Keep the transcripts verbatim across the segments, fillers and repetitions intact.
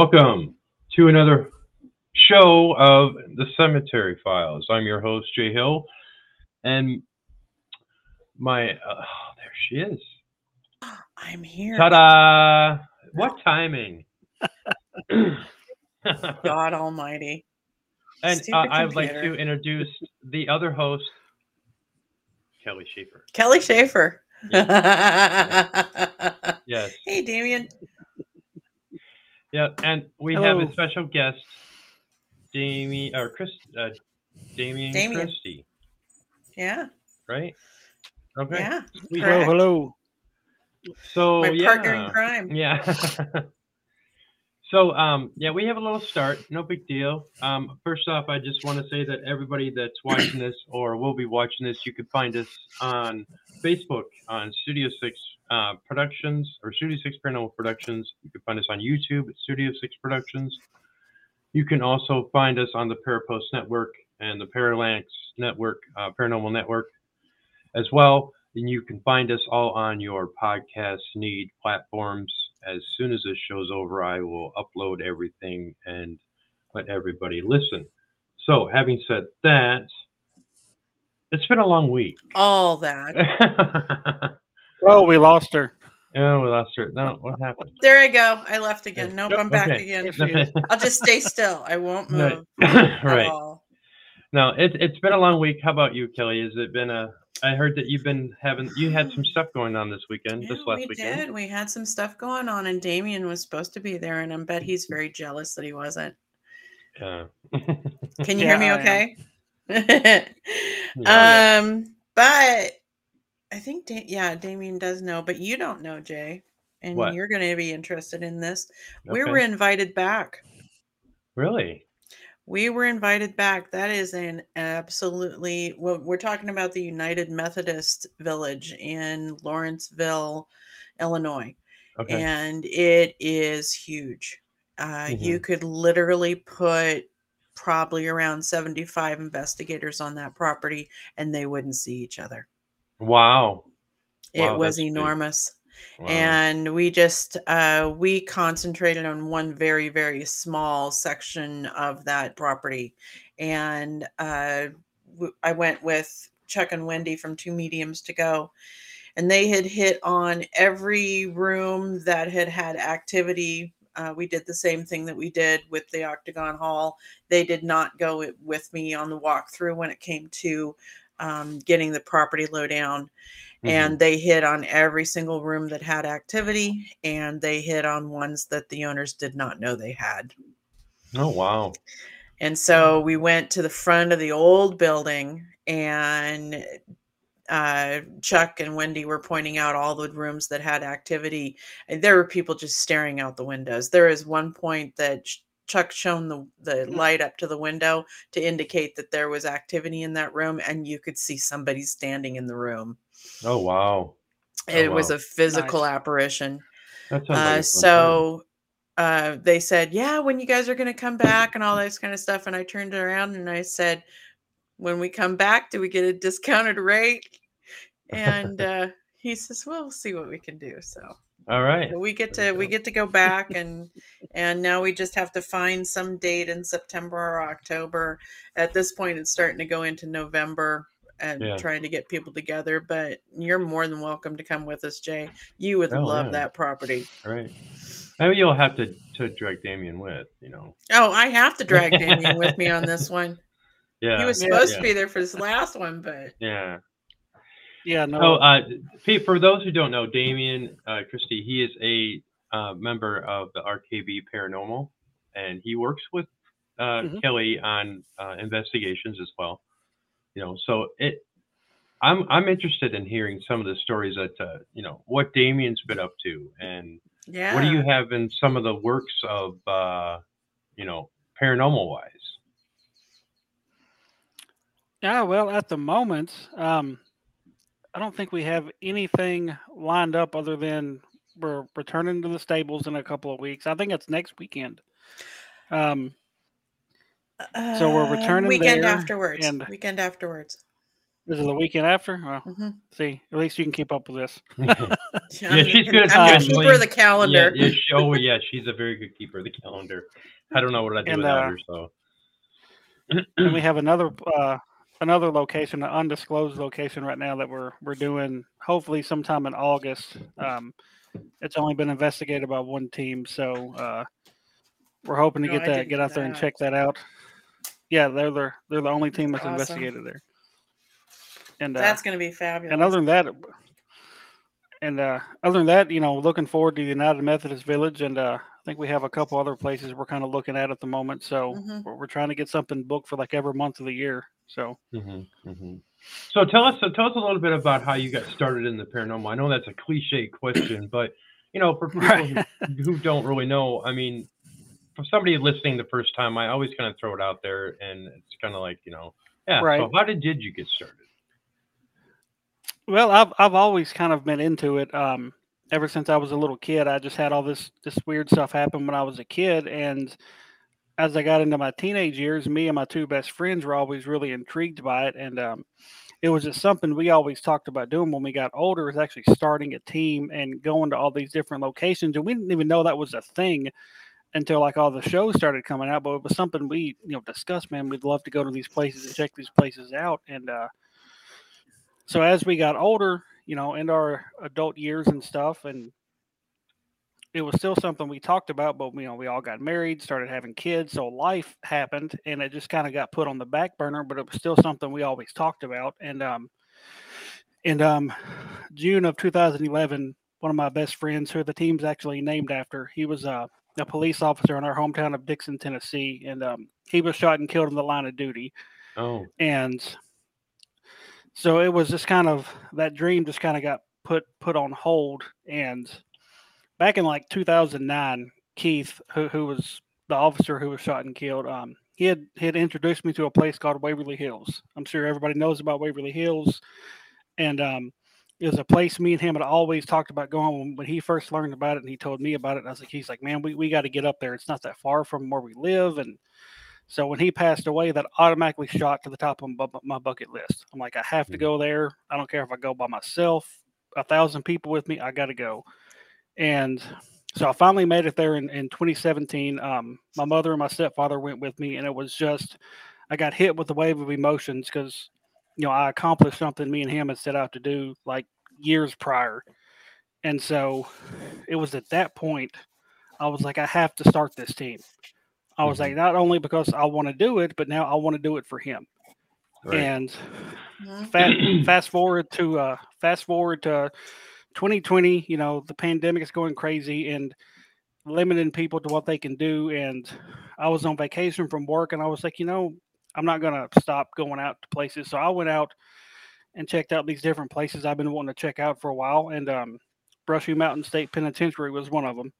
Welcome to another show of the Cemetery Files. I'm your host, Jay Hill, and my, uh, there she is. I'm here. Ta-da! What timing? God almighty. And uh, I would like to introduce the other host, Kelly Schaefer. Kelly Schaefer. Yes. Yes. Hey, Damion. Yeah, and we Hello. have a special guest, Damion or Chris, uh, Damion Christy. Yeah. Right. Okay. Yeah. Hello. Hello. So my yeah. partner in crime. Yeah. So um, yeah, we have a little start. No big deal. Um, first off, I just want to say that everybody that's watching this or will be watching this, you can find us on Facebook on Studio Six. Uh, productions or Studio Six Paranormal Productions. You can find us on YouTube at Studio Six Productions. You can also find us on the Parapost network and the Paralynx network, uh, Paranormal network as well. And you can find us all on your podcast need platforms. As soon as this show's over, I will upload everything and let everybody listen. So, having said that, it's been a long week. All that. Oh, we lost her. Oh, we lost her. No, what happened? There I go. I left again. Nope, nope I'm back okay. again. I'll just stay still. I won't move. Right. At all. No, it, it's been a long week. How about you, Kelly? Has it been a? I heard that you've been having. You had some stuff going on this weekend. Yeah, this last we weekend. We did. We had some stuff going on, and Damion was supposed to be there, and I bet he's very jealous that he wasn't. Yeah. Can you yeah, hear me? Okay. Yeah, yeah. Um, but. I think, da- yeah, Damion does know, but you don't know, Jay, and what? You're going to be interested in this. Okay. We were invited back. Really? We were invited back. That is an absolutely, well, we're talking about the United Methodist Village in Lawrenceville, Illinois, okay. And it is huge. Uh, mm-hmm. You could literally put probably around seventy-five investigators on that property, and they wouldn't see each other. Wow. It wow, was enormous. Wow. And we just, uh, we concentrated on one very, very small section of that property. And uh, w- I went with Chuck and Wendy from Two Mediums to Go. And they had hit on every room that had had activity. Uh, we did the same thing that we did with the Octagon Hall. They did not go with me on the walkthrough when it came to Um, getting the property low down, mm-hmm. and they hit on every single room that had activity, and they hit on ones that the owners did not know they had. Oh, wow. And so we went to the front of the old building, and uh, Chuck and Wendy were pointing out all the rooms that had activity, and there were people just staring out the windows. There is one point that sh- Chuck shone the, the light up to the window to indicate that there was activity in that room, and you could see somebody standing in the room. Oh, wow. It oh, was wow. a physical nice. apparition. Uh, so uh, they said, yeah, when you guys are going to come back and all this kind of stuff. And I turned around and I said, when we come back, do we get a discounted rate? And uh, he says, well, we'll see what we can do. So. All right. So we get to we get to go back and and now we just have to find some date in September or October. At this point, it's starting to go into November and yeah. trying to get people together. But you're more than welcome to come with us, Jay. You would oh, love yeah. that property. All right. I mean, you'll have to to drag Damion with, you know. Oh, I have to drag Damion with me on this one. Yeah. He was supposed yeah. to be there for this last one, but yeah. Yeah, no. Oh, uh, for those who don't know, Damion uh, Christy, he is a uh, member of the R K B Paranormal, and he works with uh, mm-hmm. Kelly on uh, investigations as well. You know, so it, I'm I'm interested in hearing some of the stories that uh, you know what Damion's been up to, and yeah. what do you have in some of the works of uh, you know paranormal wise? Yeah, well, at the moment. Um... I don't think we have anything lined up other than we're returning to the stables in a couple of weeks. I think it's next weekend. Um, uh, so we're returning weekend there afterwards. And, weekend afterwards. Is it the weekend after? Well, mm-hmm. See, at least you can keep up with this. Yeah, she's good. I'm a keeper of the calendar. Yeah, yeah, she, oh, yeah, she's a very good keeper of the calendar. I don't know what I'd do and, without uh, her. So, and we have another uh, another location, an undisclosed location, right now that we're we're doing. Hopefully, sometime in August. Um, it's only been investigated by one team, so uh, we're hoping to no, get that get out that. there and check that out. Yeah, they're the they're the only team that's awesome. investigated there. And, uh, that's going to be fabulous. And other than that, and uh, other than that, you know, looking forward to the United Methodist Village, and uh, I think we have a couple other places we're kind of looking at at the moment. So mm-hmm. we're, we're trying to get something booked for like every month of the year. So, mm-hmm. Mm-hmm. so tell us, so tell us a little bit about how you got started in the paranormal. I know that's a cliche question, but you know, for people right. who, who don't really know, I mean, for somebody listening the first time, I always kind of throw it out there, and it's kind of like, you know, yeah. Right. So how did, did you get started? Well, I've I've always kind of been into it. Um, ever since I was a little kid, I just had all this this weird stuff happen when I was a kid. And as I got into my teenage years, me and my two best friends were always really intrigued by it. And um, it was just something we always talked about doing when we got older, was actually starting a team and going to all these different locations. And we didn't even know that was a thing until like all the shows started coming out. But it was something we, you know, discussed, man. We'd love to go to these places and check these places out. And uh so as we got older, you know, into our adult years and stuff, and it was still something we talked about, but, you know, we all got married, started having kids, so life happened, and it just kind of got put on the back burner, but it was still something we always talked about. And um, in um, June of two thousand eleven, one of my best friends, who the team's actually named after, he was uh, a police officer in our hometown of Dixon, Tennessee, and um, he was shot and killed in the line of duty. Oh. And... so it was just kind of, that dream just kind of got put put on hold. And back in like two thousand nine, Keith, who who was the officer who was shot and killed, um, he had, he had introduced me to a place called Waverly Hills. I'm sure everybody knows about Waverly Hills. And um, it was a place me and him had always talked about going. When he first learned about it and he told me about it, I was like, he's like, man, we, we got to get up there. It's not that far from where we live. And so when he passed away, that automatically shot to the top of my bucket list. I'm like, I have to go there. I don't care if I go by myself, a thousand people with me, I got to go. And so I finally made it there in, in twenty seventeen. Um, my mother and my stepfather went with me, and it was just, I got hit with a wave of emotions because, you know, I accomplished something me and him had set out to do like years prior. And so it was at that point, I was like, I have to start this team. I was like, not only because I want to do it, but now I want to do it for him. Right. And fast, fast forward to uh, fast forward to twenty twenty. You know, the pandemic is going crazy and limiting people to what they can do. And I was on vacation from work, and I was like, you know, I'm not going to stop going out to places. So I went out and checked out these different places I've been wanting to check out for a while. And um, Brushy Mountain State Penitentiary was one of them.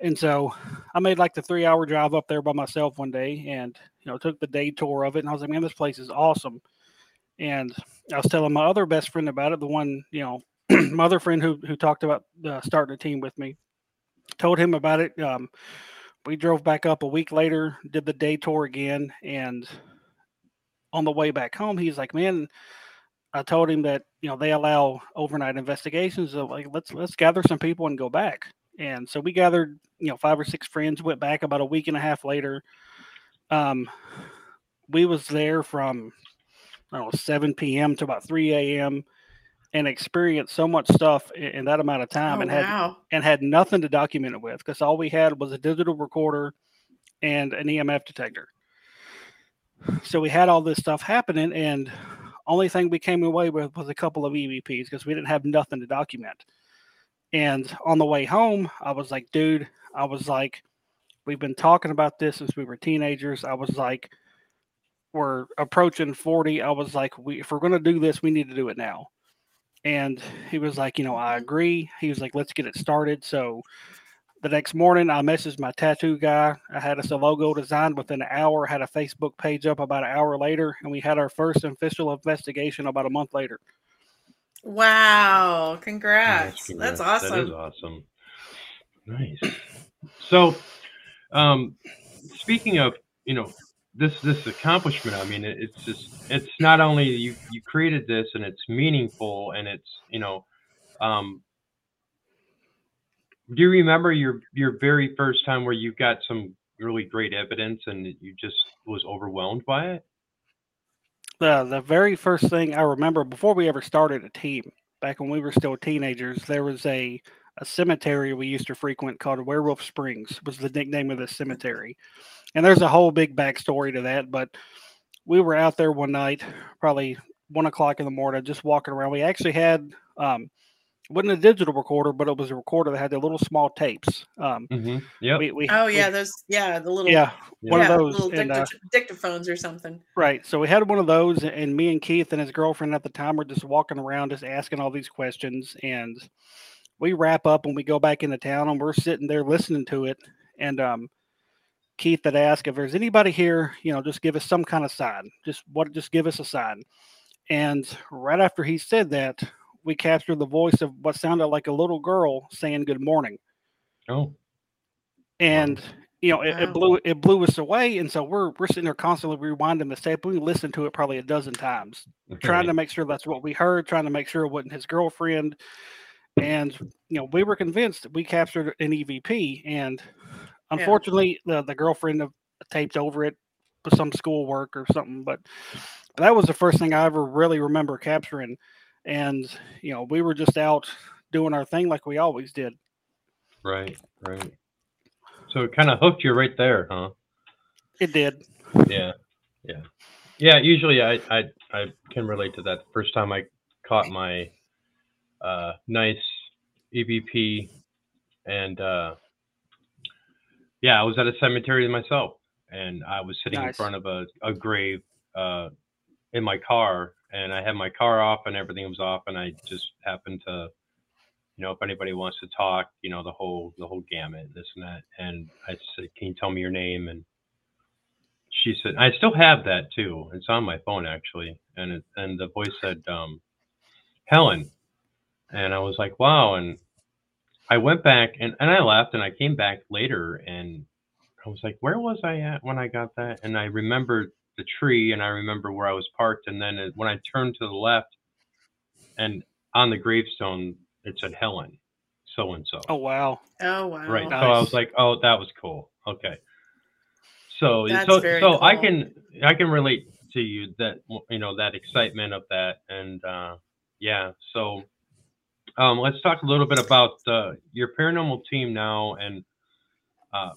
And so I made like the three hour drive up there by myself one day, and, you know, took the day tour of it. And I was like, man, this place is awesome. And I was telling my other best friend about it. The one, you know, my other friend who, who talked about uh, starting a team with me, told him about it. Um, we drove back up a week later, did the day tour again. And on the way back home, he's like, man, I told him that, you know, they allow overnight investigations. So like, let's, let's gather some people and go back. And so we gathered, you know, five or six friends, went back about a week and a half later. Um, we was there from, I don't know, seven p.m. to about three a.m. and experienced so much stuff in, in that amount of time oh, and had wow. and had nothing to document it with, because all we had was a digital recorder and an E M F detector. So we had all this stuff happening, and only thing we came away with was a couple of E V Ps because we didn't have nothing to document. And on the way home, I was like, dude, I was like, we've been talking about this since we were teenagers. I was like, we're approaching forty. I was like, we, if we're going to do this, we need to do it now. And he was like, you know, I agree. He was like, let's get it started. So the next morning, I messaged my tattoo guy. I had us a logo designed within an hour, had a Facebook page up about an hour later, and we had our first official investigation about a month later. Wow, congrats. Nice, congrats. That's awesome. That is awesome. Nice. So, um, speaking of, you know, this this accomplishment. I mean, it, it's just it's not only you you created this and it's meaningful and it's, you know, um, do you remember your your very first time where you got some really great evidence and you just was overwhelmed by it? The the very first thing I remember, before we ever started a team, back when we were still teenagers, there was a a cemetery we used to frequent called Werewolf Springs, was the nickname of the cemetery. And there's a whole big backstory to that, but we were out there one night, probably one o'clock in the morning, just walking around. We actually had, um, it wasn't a digital recorder, but it was a recorder that had the little small tapes. Um, mm-hmm. Yeah. We, we, oh yeah, we, those yeah, the little yeah, yeah one yeah, of those little and, dicta- uh, dictaphones or something. Right. So we had one of those, and me and Keith and his girlfriend at the time were just walking around, just asking all these questions, and we wrap up and we go back into town, and we're sitting there listening to it, and um. Keith that asked if there's anybody here, you know, just give us some kind of sign. Just what? Just give us a sign. And right after he said that, we captured the voice of what sounded like a little girl saying "Good morning." Oh. And wow. you know, it, wow. it blew it blew us away. And so we're we're sitting there constantly rewinding the tape. We listened to it probably a dozen times, okay. trying to make sure that's what we heard, trying to make sure it wasn't his girlfriend. And you know, we were convinced that we captured an E V P. And unfortunately, yeah. the, the girlfriend taped over it with some schoolwork or something, but that was the first thing I ever really remember capturing. And, you know, we were just out doing our thing like we always did. Right, right. So it kind of hooked you right there, huh? It did. Yeah, yeah. Yeah, usually I, I, I can relate to that. The first time I caught my uh, nice E V P and... Uh, Yeah, I was at a cemetery myself, and I was sitting nice. in front of a, a grave uh, in my car, and I had my car off and everything was off, and I just happened to, you know, if anybody wants to talk, you know, the whole the whole gamut, this and that. And I said, "Can you tell me your name?" And she said, I still have that too. It's on my phone actually, and it, and the voice said, um, "Helen," and I was like, "Wow!" and I went back and, and I left and I came back later and I was like, where was I at when I got that? And I remembered the tree and I remember where I was parked. And then it, when I turned to the left and on the gravestone, it said Helen, so-and-so. Oh, wow. Oh, wow. Right. Nice. So I was like, oh, that was cool. Okay. So, That's so, very so cool. I can, I can relate to you that, you know, that excitement of that. And uh, yeah, so Um, let's talk a little bit about uh, your paranormal team now and uh,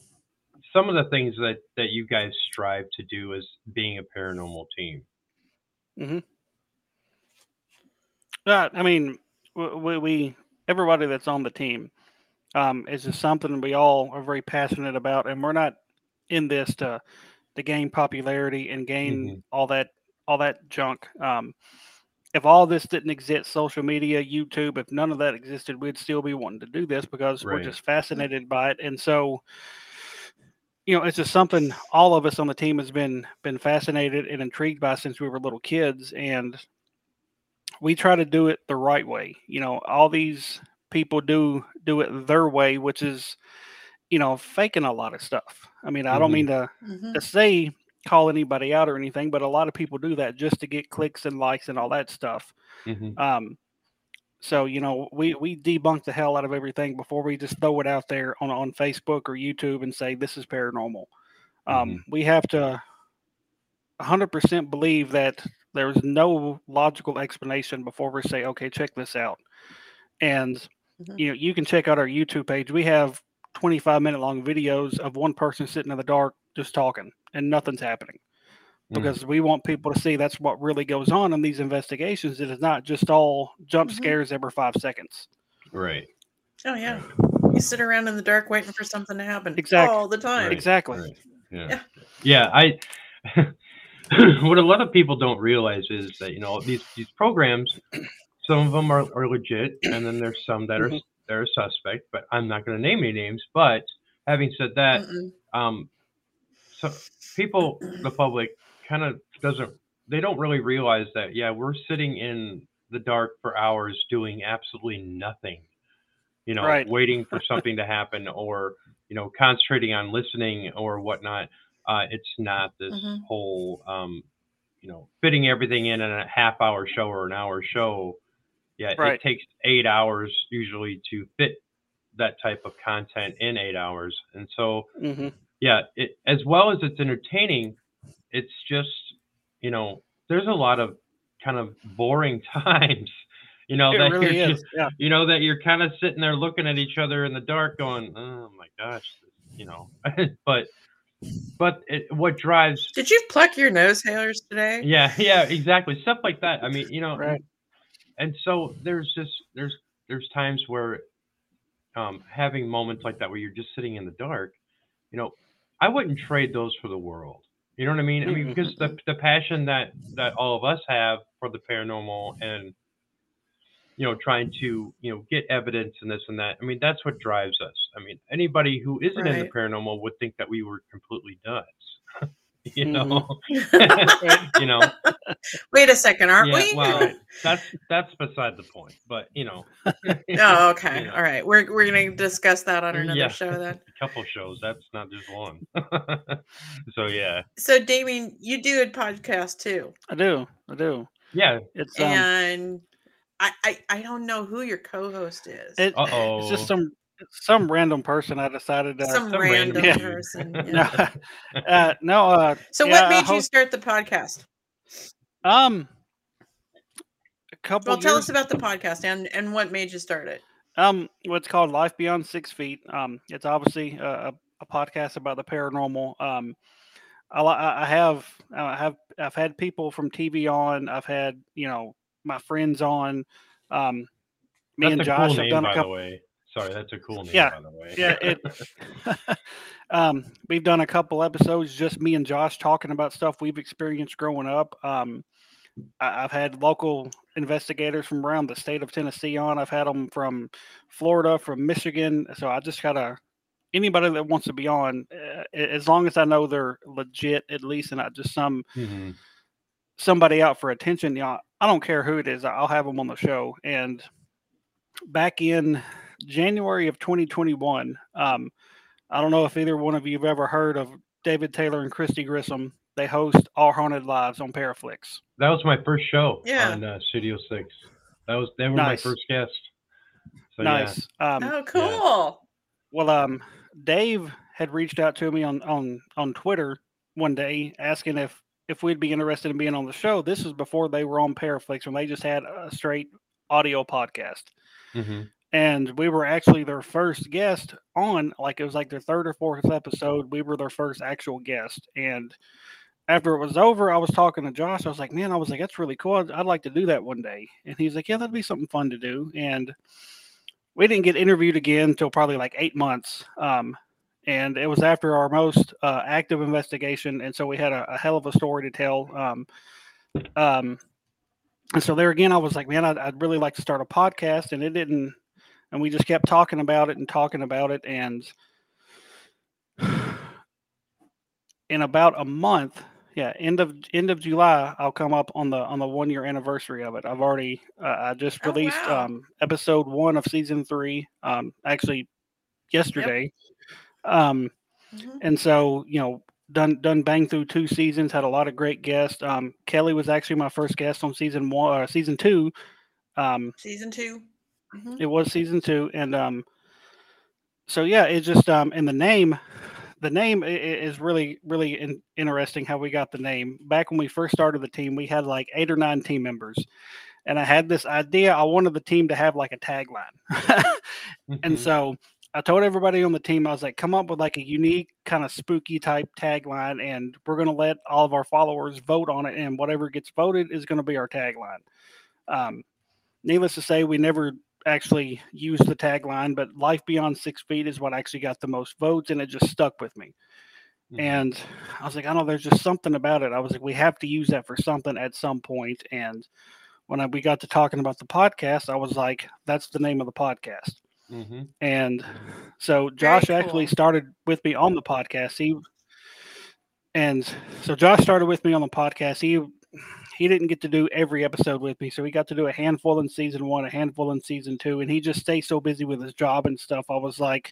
some of the things that, that you guys strive to do as being a paranormal team. Mm-hmm. Uh, I mean, we, we everybody that's on the team um, is just something we all are very passionate about, and we're not in this to, to gain popularity and gain mm-hmm. all that all that junk. Um, If all this didn't exist, social media, YouTube, if none of that existed, we'd still be wanting to do this because right. we're just fascinated by it. And so, you know, it's just something all of us on the team has been been fascinated and intrigued by since we were little kids. And we try to do it the right way. You know, all these people do do it their way, which is, you know, faking a lot of stuff. I mean, I mm-hmm. don't mean to, mm-hmm. to say... call anybody out or anything, but a lot of people do that just to get clicks and likes and all that stuff. Mm-hmm. Um, so, you know, we, we debunk the hell out of everything before we just throw it out there on, on Facebook or YouTube and say, this is paranormal. Um, mm-hmm. We have to one hundred percent believe that there's no logical explanation before we say, okay, check this out. And, mm-hmm. you know, you can check out our YouTube page. We have twenty-five minute long videos of one person sitting in the dark, just talking and nothing's happening because mm. we want people to see that's what really goes on in these investigations. It is not just all jump mm-hmm. scares every five seconds. Right. Oh yeah. Right. You sit around in the dark waiting for something to happen exactly. all the time. Right. Exactly. Right. Yeah. Yeah. yeah. I, what a lot of people don't realize is that, you know, these, these programs, some of them are, are legit. And then there's some that mm-hmm. are, they're a suspect, but I'm not going to name any names. But having said that, Mm-mm. um, So people, the public, kind of doesn't, they don't really realize that, yeah, we're sitting in the dark for hours doing absolutely nothing, you know, right. waiting for something to happen or, you know, concentrating on listening or whatnot. Uh, it's not this mm-hmm. whole, um, you know, fitting everything in in a half hour show or an hour show. Yeah, right. It takes eight hours usually to fit that type of content in eight hours. And so, mm-hmm. yeah, it, as well as it's entertaining, it's just, you know, there's a lot of kind of boring times, you know, it that really you're, just, yeah. you know, that you're kind of sitting there looking at each other in the dark going, oh my gosh, you know, but, but it, what drives. Did you pluck your nose hairs today? Yeah. Yeah, exactly. Stuff like that. I mean, you know, right. and so there's just, there's, there's times where um, having moments like that, where you're just sitting in the dark, you know, I wouldn't trade those for the world. You know what I mean? I mean, because the, the passion that, that all of us have for the paranormal and, you know, trying to, you know, get evidence and this and that. I mean, that's what drives us. I mean, anybody who isn't right. in the paranormal would think that we were completely nuts. you know, mm-hmm. you know, wait a second. Aren't yeah, we? Well, that's, that's beside the point, but you know. oh, okay. You know. All right. We're, we're going to discuss that on another yeah. show then. A couple shows. That's not just one. so, yeah. So Damion, you do a podcast too. I do. I do. Yeah. It's, um, and I, I, I don't know who your co-host is. It, Uh-oh. It's just some, some random person I decided to some, some random, random person yeah. no, uh, no uh, so yeah, what made host... you start the podcast? Um a couple well years... tell us about the podcast and and what made you start it. Um what's called Life Beyond Six Feet. Um it's obviously a, a podcast about the paranormal. um I, I have I have I've had people from T V on. I've had, you know, my friends on. um me That's and Josh cool name, have done a couple by the way. Sorry, that's a cool name, yeah, by the way. Yeah, it, um, we've done a couple episodes, just me and Josh talking about stuff we've experienced growing up. Um, I, I've had local investigators from around the state of Tennessee on. I've had them from Florida, from Michigan. So I just got to, anybody that wants to be on, uh, as long as I know they're legit, at least, and not just some mm-hmm. somebody out for attention. You know, I don't care who it is. I'll have them on the show. And back in January of twenty twenty-one. Um, I don't know if either one of you have ever heard of David Taylor and Christy Grissom. They host Our Haunted Lives on Paraflix. That was my first show yeah. on uh, Studio Six. That was they were nice. my first guest. So, nice. Yeah. Um, oh, cool. Yeah. Well, um, Dave had reached out to me on on on Twitter one day asking if if we'd be interested in being on the show. This was before they were on Paraflix, when they just had a straight audio podcast. Mm-hmm. And we were actually their first guest on, like, it was like their third or fourth episode. We were their first actual guest. And after it was over, I was talking to Josh. I was like, man, I was like, that's really cool. I'd, I'd like to do that one day. And he's like, yeah, that'd be something fun to do. And we didn't get interviewed again until probably like eight months. Um, and it was after our most uh, active investigation. And so we had a, a hell of a story to tell. Um, um, and so there again, I was like, man, I'd, I'd really like to start a podcast. And it didn't. And we just kept talking about it and talking about it. And in about a month, yeah, end of end of July, I'll come up on the on the one year anniversary of it. I've already uh, I just released oh, wow. um, episode one of season three, um, actually yesterday. Yep. Um, mm-hmm. And so, you know, done done bang through two seasons, had a lot of great guests. Um, Kelly was actually my first guest on season one, uh, season two. Um, season two. Mm-hmm. It was season two. And um, so, yeah, it just um, and the name, the name is really, really in- interesting how we got the name. Back when we first started the team, we had like eight or nine team members. And I had this idea. I wanted the team to have like a tagline. mm-hmm. And so I told everybody on the team, I was like, come up with like a unique kind of spooky type tagline. And we're going to let all of our followers vote on it. And whatever gets voted is going to be our tagline. Um, needless to say, we never actually used the tagline, but Life Beyond Six Feet is what actually got the most votes, and it just stuck with me. Mm-hmm. And I was like, I don't know, there's just something about it. I was like, we have to use that for something at some point. And when I, we got to talking about the podcast, I was like, that's the name of the podcast. Mm-hmm. And so Josh cool. actually started with me on the podcast. He and so Josh started with me on the podcast. He He didn't get to do every episode with me, so he got to do a handful in season one, a handful in season two, and he just stays so busy with his job and stuff. I was like,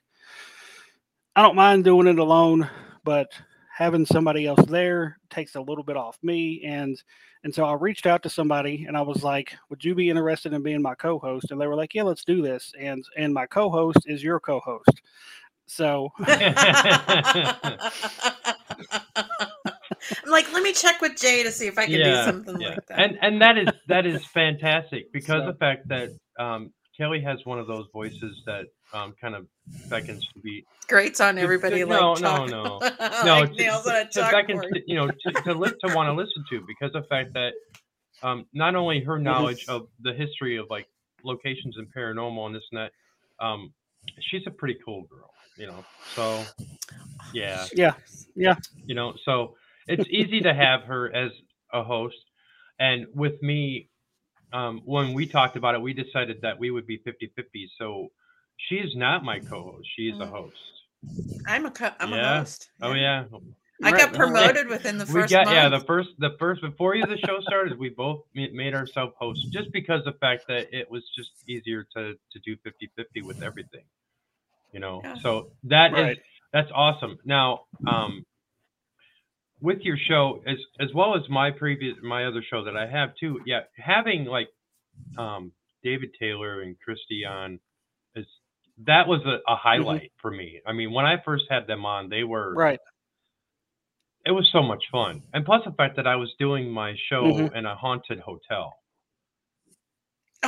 I don't mind doing it alone, but having somebody else there takes a little bit off me. And and so I reached out to somebody and I was like, would you be interested in being my co-host? And they were like, yeah, let's do this. And and my co-host is your co-host. So I'm like, let me check with Jay to see if I can yeah, do something yeah. like that. And and that is that is fantastic because so. of the fact that um, Kelly has one of those voices that um, kind of beckons to be greats on everybody. To, to, like no, Chuck. no, no, no, no. Like nails on a beckons, to, you know, to to, li- to want to listen to because of the fact that um, not only her knowledge of the history of like locations and paranormal and this and that, um, she's a pretty cool girl, you know. So yeah, yeah, yeah. You know, so. It's easy to have her as a host. And with me, um, when we talked about it, we decided that we would be fifty-fifty. So she's not my co-host. She's a host. I'm a, co- I'm yeah. a host. Yeah. Oh, yeah. I got promoted within the first we got, month. Yeah, the first, the first, before the show started, we both made ourselves hosts just because of the fact that it was just easier to, to do fifty-fifty with everything, you know? Yeah. So that right. is, that's awesome. Now, um, with your show, as as well as my previous, my other show that I have too, yeah, having like um, David Taylor and Christy on, is that was a, a highlight mm-hmm. for me. I mean, when I first had them on, they were right. It was so much fun, and plus the fact that I was doing my show mm-hmm. in a haunted hotel.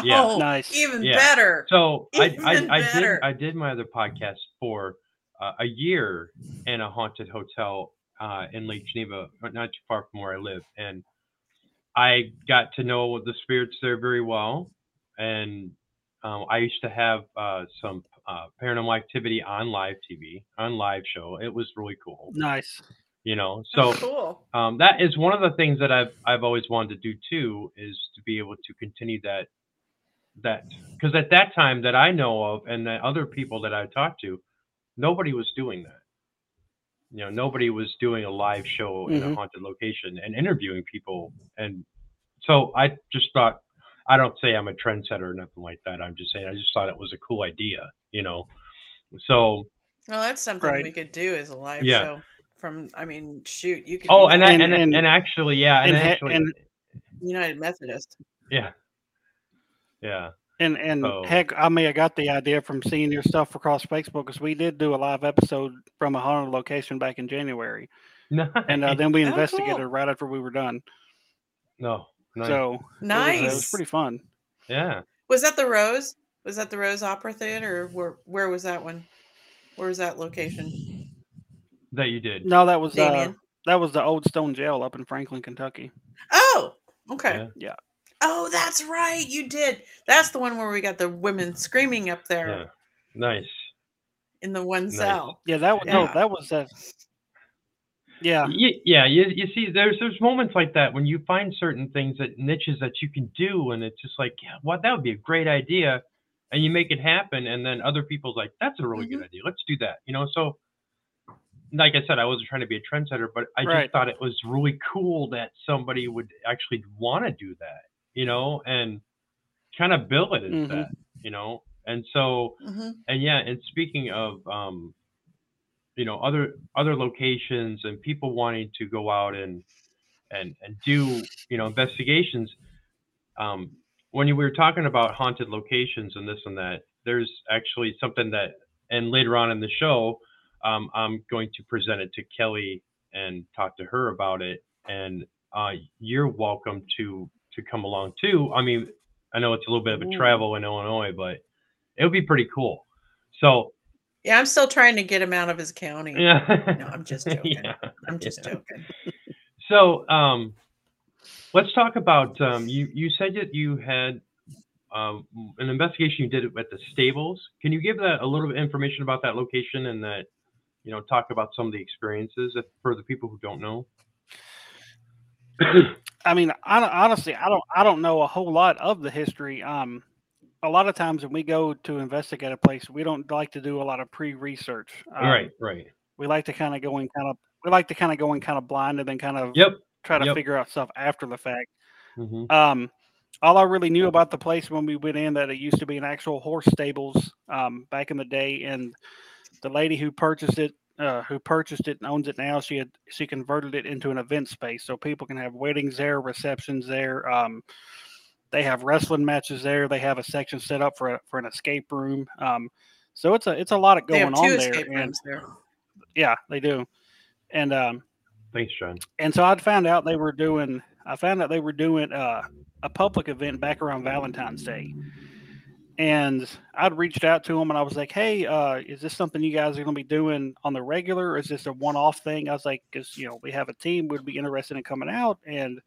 Yeah, oh, nice, even yeah. better. So even I I, better. I did I did my other podcast for uh, a year in a haunted hotel. Uh, in Lake Geneva, not too far from where I live. And I got to know the spirits there very well. And um, I used to have uh, some uh, paranormal activity on live T V, on live show. It was really cool. Nice. You know, so cool. um, that is one of the things that I've, I've always wanted to do too, is to be able to continue that, that, because at that time that I know of and the other people that I talked to, nobody was doing that. You know, nobody was doing a live show in mm-hmm. a haunted location and interviewing people. And so I just thought, I don't say I'm a trendsetter or nothing like that. I'm just saying, I just thought it was a cool idea, you know? So. Well, that's something right. we could do as a live yeah. show from, I mean, shoot, you could. Oh, and, I, and, and, and, and actually, yeah. And, and actually. And, United Methodist. Yeah. Yeah. And and oh. heck, I may have got the idea from seeing your stuff across Facebook because we did do a live episode from a haunted location back in January, nice. and uh, then we investigated oh, cool. right after we were done. No, nice. so nice. It was, it was pretty fun. Yeah. Was that the Rose? Was that the Rose Opera Theater? Or where where was that one? Where was that location? That you did? No, that was uh, that was the Old Stone Jail up in Franklin, Kentucky. Oh, okay. Yeah. yeah. Oh, that's right. You did. That's the one where we got the women screaming up there. Yeah. Nice. In the one nice. cell. Yeah, that was, yeah. No, that was a, yeah. You, yeah. You, you see, there's, there's moments like that when you find certain things that niches that you can do. And it's just like, yeah, well, that would be a great idea. And you make it happen. And then other people's like, that's a really mm-hmm. good idea. Let's do that. You know? So like I said, I wasn't trying to be a trendsetter, but I right. just thought it was really cool that somebody would actually want to do that. You know, and kind of bill it as mm-hmm. that, you know, and so, mm-hmm. and yeah, and speaking of, um, you know, other, other locations and people wanting to go out and, and, and do, you know, investigations. Um, when you, we were talking about haunted locations and this and that, there's actually something that, and later on in the show, um, I'm going to present it to Kelly and talk to her about it. And, uh, you're welcome to, to come along too. I mean, I know it's a little bit of a travel in Illinois, but it would be pretty cool. So yeah, I'm still trying to get him out of his county. Yeah. No, I'm just joking. Yeah. I'm just yeah. joking. So um, let's talk about, um, you, you said that you had um, an investigation you did at the stables. Can you give that a little bit of information about that location and that, you know, talk about some of the experiences for the people who don't know? I mean, I, honestly, I don't, I don't know a whole lot of the history. Um, a lot of times when we go to investigate a place, we don't like to do a lot of pre-research. Um, right, right. We like to kind of go in kind of, we like to kind of go in kind of blind and then kind of yep. try to yep. figure out stuff after the fact. Mm-hmm. Um, all I really knew about the place when we went in that it used to be an actual horse stables um, back in the day, and the lady who purchased it uh, who purchased it and owns it now, she had she converted it into an event space, so people can have weddings there, receptions there. Um, they have wrestling matches there. They have a section set up for a, for an escape room. Um, so it's a it's a lot of going on there. And, there. Yeah, they do. And um, thanks, John. And so I found out they were doing. I found out they were doing uh, a public event back around Valentine's Day. And I'd reached out to him and I was like, hey, uh, is this something you guys are going to be doing on the regular? Or is this a one-off thing? I was like, because, you know, we have a team. We'd be interested in coming out. And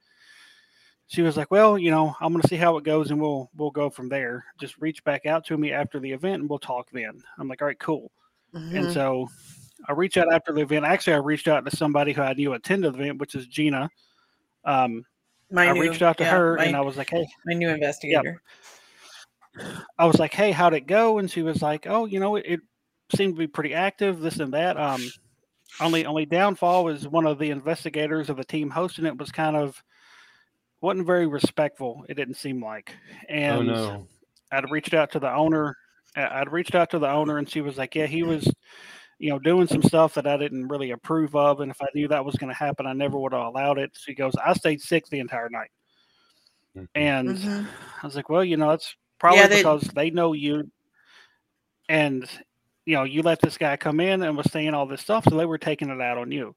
she was like, well, you know, I'm going to see how it goes and we'll we'll go from there. Just reach back out to me after the event and we'll talk then. I'm like, all right, cool. Mm-hmm. And so I reached out after the event. Actually, I reached out to somebody who I knew attended the event, which is Gina. Um, my I new, reached out to yeah, her my, and I was like, hey. My new investigator. Yeah. I was like, hey, how'd it go? And she was like, oh, you know, it, it seemed to be pretty active, this and that. Um, only only downfall was one of the investigators of the team hosting it was kind of, wasn't very respectful, it didn't seem like. And oh, no. I'd reached out to the owner. I'd reached out to the owner and she was like, yeah, he was, you know, doing some stuff that I didn't really approve of. And if I knew that was going to happen, I never would have allowed it. She goes, I stayed sick the entire night. And mm-hmm. I was like, well, you know, that's, Probably yeah, they, because they know you and, you know, you let this guy come in and was saying all this stuff. So they were taking it out on you.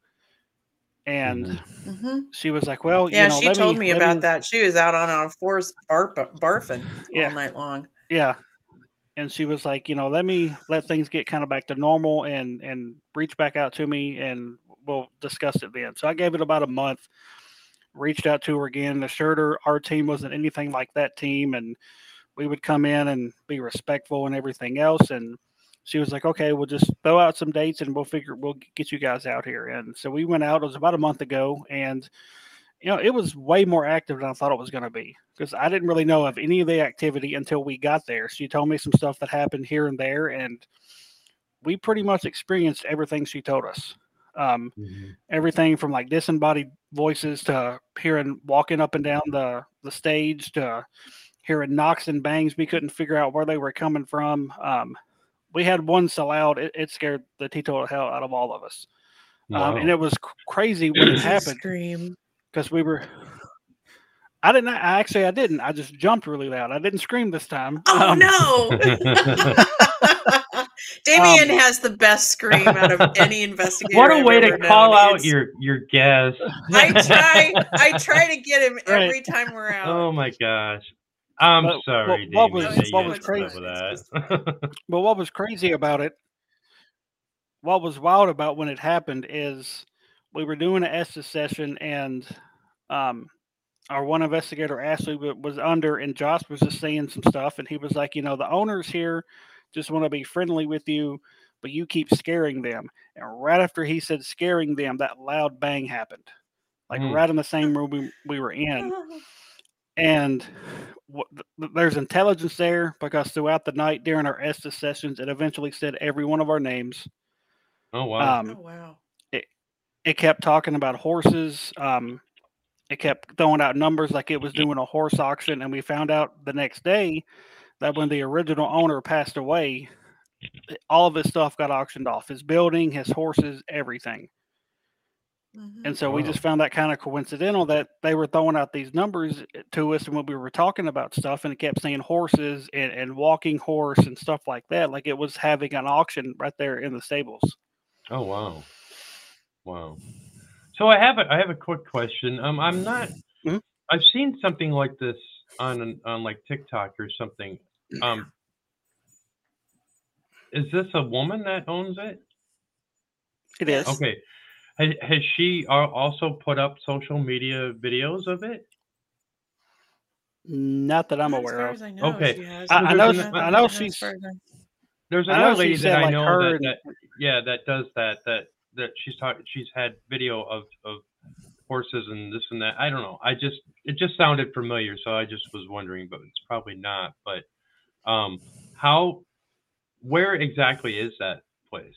And mm-hmm. she was like, well, yeah, you know, she told me, me about me. that. She was out on our force barf, barfing yeah. all night long. Yeah. And she was like, you know, let me let things get kind of back to normal and, and reach back out to me and we'll discuss it then. So I gave it about a month, reached out to her again, assured her our team wasn't anything like that team. And we would come in and be respectful and everything else. And she was like, okay, we'll just throw out some dates and we'll figure, we'll get you guys out here. And so we went out, it was about a month ago. And, you know, it was way more active than I thought it was going to be because I didn't really know of any of the activity until we got there. She told me some stuff that happened here and there. And we pretty much experienced everything she told us. Um, mm-hmm. Everything from like disembodied voices to hearing walking up and down the, the stage to hearing knocks and bangs. We couldn't figure out where they were coming from. Um, we had one so loud, it, it scared the teetotal hell out of all of us. Wow. Um, and it was c- crazy when it happened because we were, I didn't, I actually, I didn't, I just jumped really loud. I didn't scream this time. Oh um, no. Damion um, has the best scream out of any investigator. What a way to call known. out it's, your, your guest. I try, I try to get him right. every time we're out. Oh my gosh. I'm but, sorry, what, what was, what was crazy? That. But what was crazy about it, what was wild about when it happened is we were doing an Estes session and um, our one investigator, Ashley, was under and Josh was just saying some stuff. And he was like, you know, the owners here just want to be friendly with you, but you keep scaring them. And right after he said scaring them, that loud bang happened. Like mm. right in the same room we, we were in. And there's intelligence there because throughout the night during our Estes sessions, it eventually said every one of our names. Oh, wow. Um, oh, wow. It, it kept talking about horses. Um, it kept throwing out numbers like it was doing a horse auction. And we found out the next day that when the original owner passed away, all of his stuff got auctioned off. His building, his horses, everything. Mm-hmm. And so we just found that kind of coincidental that they were throwing out these numbers to us and when we were talking about stuff and it kept saying horses and, and walking horse and stuff like that. Like it was having an auction right there in the stables. Oh, wow. Wow. So I have a, I have a quick question. Um, I'm not, mm-hmm. I've seen something like this on, on like TikTok or something. Um, is this a woman that owns it? It is. Okay. Has she also put up social media videos of it? Not that I'm as aware far of. As I know, okay, she has. I, I know. She, I know she's. There's another lady that I know, that, like that, that yeah that does that that that she's talking. She's had video of of horses and this and that. I don't know. I just it just sounded familiar, so I just was wondering, but it's probably not. But um, how? Where exactly is that place?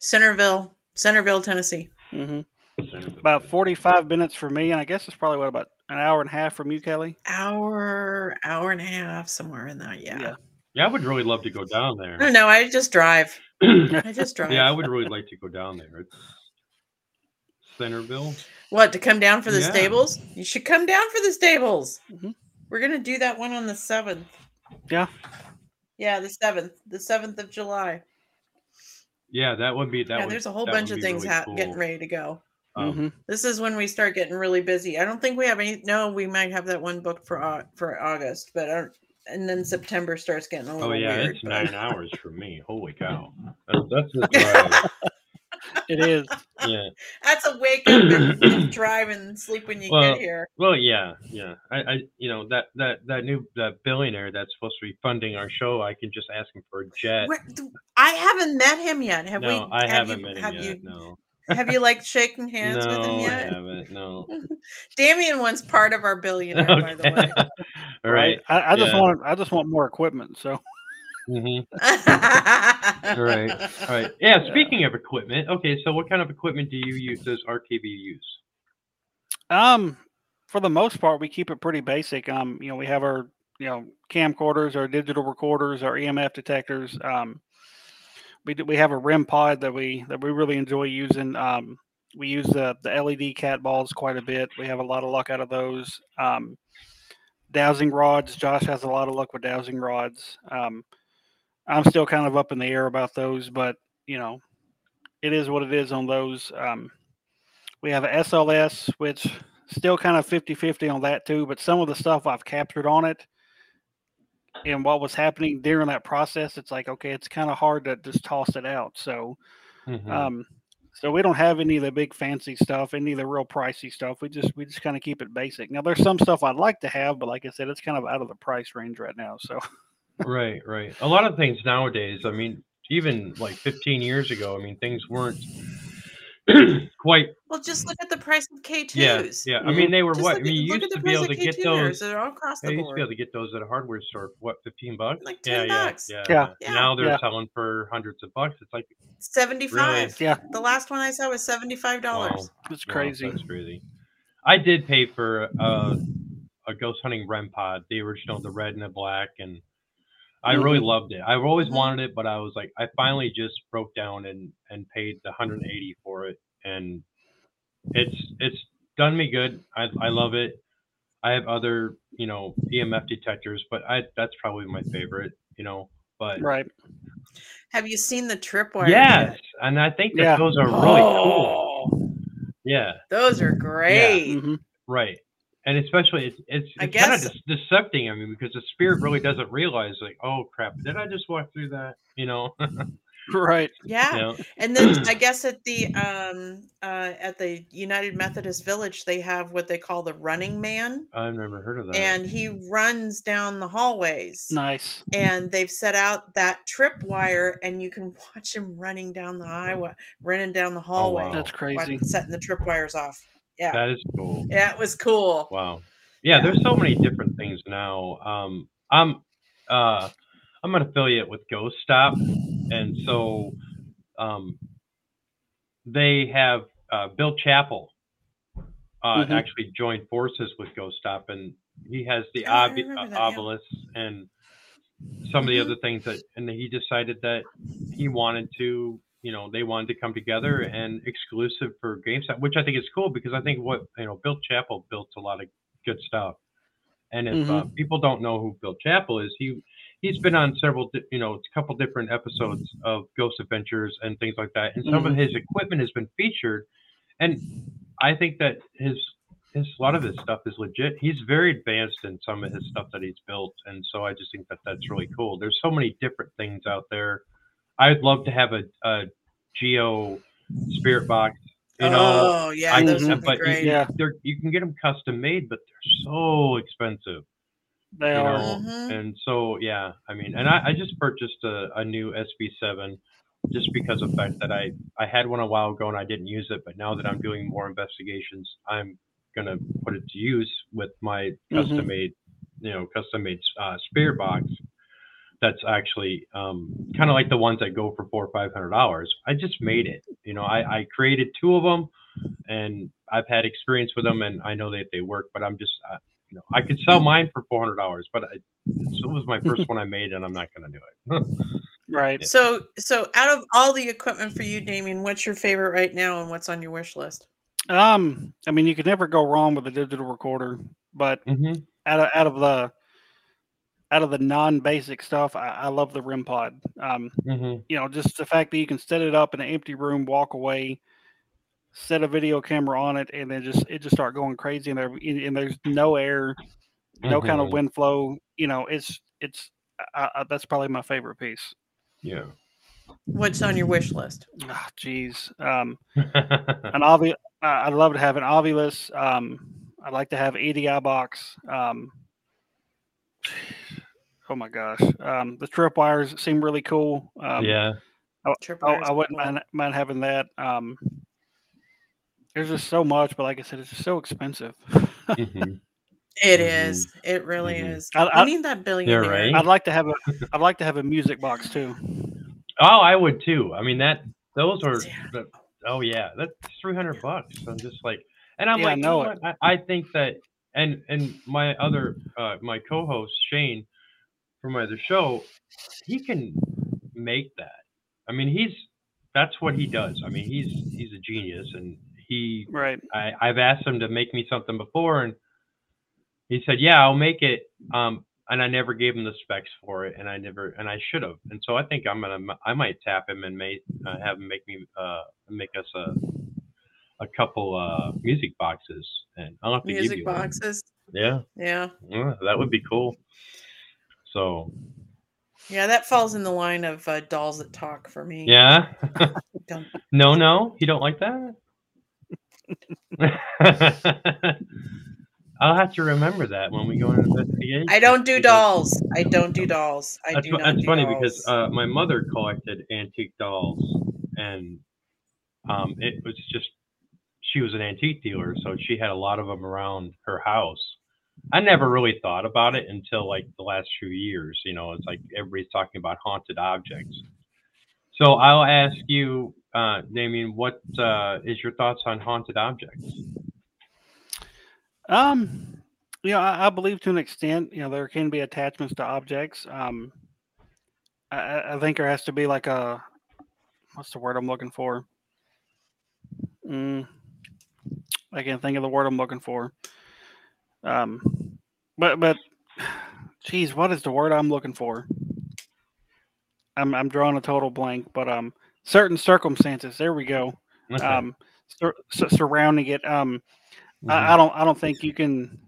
Centerville. Centerville, Tennessee. Mm-hmm. Centerville. About forty-five minutes for me, and I guess it's probably what about an hour and a half from you, Kelly. Hour, hour and a half, somewhere in there. Yeah. yeah. Yeah, I would really love to go down there. I don't know. I just drive. I just drive. Yeah, I would really like to go down there. It's Centerville. What, to come down for the yeah. stables? You should come down for the stables. Mm-hmm. We're going to do that one on the seventh. Yeah. Yeah, the seventh. The seventh of July. Yeah, that would be that. Yeah, would, there's a whole bunch of things really ha- cool. getting ready to go. Um, mm-hmm. This is when we start getting really busy. I don't think we have any. No, we might have that one book for uh, for August, but I don't, and then September starts getting a little. Oh yeah, weird, it's but... nine hours for me. Holy cow! That's, that's it is. Yeah, that's a wake up and, and drive and sleep when you well, get here. Well, yeah, yeah. I, I, you know that that that new that billionaire that's supposed to be funding our show. I can just ask him for a jet. Where, I haven't met him yet. Have no, we? I have haven't you, met him have yet. You, no. Have you like shaken hands no, with him yet? I haven't, no. Damion wants part of our billionaire, okay. by the way. All right. Right. I, I just yeah. want I just want more equipment, so mm-hmm. All right. All right. Yeah, speaking yeah. of equipment, okay, so what kind of equipment do you use? Does R K B use? Um, for the most part, we keep it pretty basic. Um, you know, we have our you know camcorders, our digital recorders, our E M F detectors, um We do, we have a R E M pod that we that we really enjoy using. Um, we use the, the L E D cat balls quite a bit. We have a lot of luck out of those. Um, dowsing rods. Josh has a lot of luck with dowsing rods. Um, I'm still kind of up in the air about those, but you know, it is what it is on those. Um, we have an S L S, which still kind of fifty-fifty on that too. But some of the stuff I've captured on it. And what was happening during that process, it's like, okay, it's kind of hard to just toss it out. So, mm-hmm. um, so we don't have any of the big fancy stuff, any of the real pricey stuff. We just, we just kind of keep it basic. Now there's some stuff I'd like to have, but like I said, it's kind of out of the price range right now. So, right, right. A lot of things nowadays, I mean, even like fifteen years ago, I mean, things weren't quite. Well, just look at the price of K twos. Yeah, yeah. I mean, they were just what? Look, I mean, you used to be able to get those. They're all across the board. You used to be able to get those at a hardware store for what, fifteen bucks? Like ten yeah, bucks. Yeah, yeah. yeah. yeah. Now they're yeah. selling for hundreds of bucks. It's like seventy-five. Really? Yeah. The last one I saw was seventy-five dollars. Wow. That's crazy. Wow, that's crazy. I did pay for uh, a ghost hunting R E M pod, the original, the red and the black, and I really loved it. I've always wanted it, but I was like, I finally just broke down and, and paid the one hundred eighty for it, and it's it's done me good. I I love it. I have other you know E M F detectors, but I that's probably my favorite. You know, but right. Have you seen the Tripwire? Yes, yet? And I think that yeah. those are really oh. cool. Yeah, those are great. Yeah. Mm-hmm. Right. And especially, it's it's, it's kind of dis- decepting. I mean, because the spirit really doesn't realize, like, oh crap, did I just walk through that? You know, right? Yeah. You know? And then I guess at the um uh at the United Methodist Village, they have what they call the Running Man. I've never heard of that. And he runs down the hallways. Nice. And they've set out that Tripwire, and you can watch him running down the highway, running down the hallway. Oh, wow. That's crazy. Watching, setting the Tripwires off. Yeah. That is cool. Yeah, it was cool. Wow. Yeah, yeah. There's so many different things now. Um, I'm uh, I'm an affiliate with Ghost Stop, and so um, they have uh, Bill Chappell uh, mm-hmm. actually joined forces with Ghost Stop, and he has the oh, ob- that, obelisk yeah. and some mm-hmm. of the other things that, and he decided that he wanted to. You know, they wanted to come together and exclusive for GameStop, which I think is cool because I think what, you know, Bill Chappell built a lot of good stuff. And if mm-hmm. uh, people don't know who Bill Chappell is, he, he's been on several, you know, a couple different episodes of Ghost Adventures and things like that. And some mm-hmm. of his equipment has been featured. And I think that his, his, a lot of his stuff is legit. He's very advanced in some of his stuff that he's built. And so I just think that that's really cool. There's so many different things out there. I'd love to have a, a Geo spirit box, you know. Oh yeah, I, those would be great. You, yeah, you can get them custom made, but they're so expensive. They are, mm-hmm. and so yeah, I mean, and I, I just purchased a, a new S B seven just because of the fact that I I had one a while ago and I didn't use it, but now that I'm doing more investigations, I'm gonna put it to use with my custom mm-hmm. made, you know, custom made uh, spirit box. That's actually um, kind of like the ones that go for four or five hundred dollars. I just made it, you know. I, I created two of them, and I've had experience with them, and I know that they work. But I'm just, uh, You know, I could sell mine for four hundred dollars, but I, it was my first one I made, and I'm not going to do it. Right. Yeah. So, so out of all the equipment for you, Damion, what's your favorite right now, and what's on your wish list? Um, I mean, you could never go wrong with a digital recorder, but mm-hmm. out of out of the out of the non-basic stuff, I, I love the R E M pod. Um, mm-hmm. You know, just the fact that you can set it up in an empty room, walk away, set a video camera on it, and then just it just start going crazy, and there and there's no air, no mm-hmm. kind of wind flow. You know, it's it's I, I, that's probably my favorite piece. Yeah. What's on your wish list? Oh, geez, um, an obvi. Uh, I'd love to have an Ovulus. Um, I'd like to have E D I box. Um, oh my gosh, um, the Tripwires seem really cool. Um, yeah, I, I, I wouldn't mind, mind having that. Um, there's just so much, but like I said, it's just so expensive. Mm-hmm. It is. It really mm-hmm. is. I, I, I need that billionaire. Right. I'd like to have a. I'd like to have a music box too. Oh, I would too. I mean that. Those are. Yeah. The, oh yeah, that's three hundred bucks. I'm just like, and I'm yeah, like, I know you know it. What? I, I think that, and and my other, uh, my co-host Shane, from my other show, he can make that. I mean, he's that's what he does. I mean, he's he's a genius, and he. Right. I, I've asked him to make me something before, and he said, "Yeah, I'll make it." Um, and I never gave him the specs for it, and I never, and I should have. And so I think I'm gonna, I might tap him and may, uh, have him make me, uh, make us a, a couple uh, music boxes, and I'll have to music give you boxes. One. Yeah. yeah, yeah, that would be cool. So, yeah, that falls in the line of uh, dolls that talk for me. Yeah. no, no, you don't like that. I'll have to remember that when we go into investigation. I don't do dolls. I don't do dolls. I that's, do not That's do funny dolls. Because uh, my mother collected antique dolls, and um, it was just she was an antique dealer, so she had a lot of them around her house. I never really thought about it until like the last few years. You know, it's like everybody's talking about haunted objects. So I'll ask you, uh, Damion, what uh, is your thoughts on haunted objects? Um, you know, I, I believe to an extent, you know, there can be attachments to objects. Um, I, I think there has to be like a, what's the word I'm looking for? Mm, I can't think of the word I'm looking for. Um, but, but, geez, what is the word I'm looking for? I'm, I'm drawing a total blank, but, um, certain circumstances, there we go. Okay. Um, sur- surrounding it, um, Mm-hmm. I, I don't. I don't think you can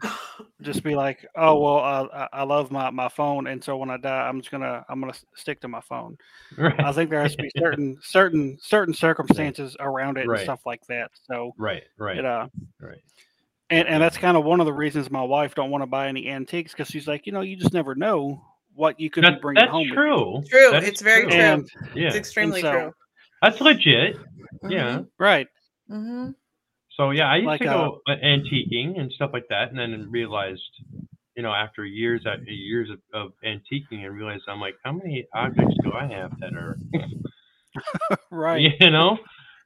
just be like, "Oh well, I, I love my, my phone, and so when I die, I'm just gonna I'm gonna stick to my phone." Right. I think there has to be certain certain certain circumstances around it right. and stuff like that. So right, right, it, uh, right. And and that's kind of one of the reasons my wife don't want to buy any antiques because she's like, you know, you just never know what you could bring home. True. With you. True. That's it's very true. And, yeah. It's extremely so, true. That's legit. Mm-hmm. Yeah. Right. Mm-hmm. So, yeah, I used like, to go uh, antiquing and stuff like that. And then realized, you know, after years after years of, of antiquing and realized I'm like, how many objects do I have that are right? You know, well,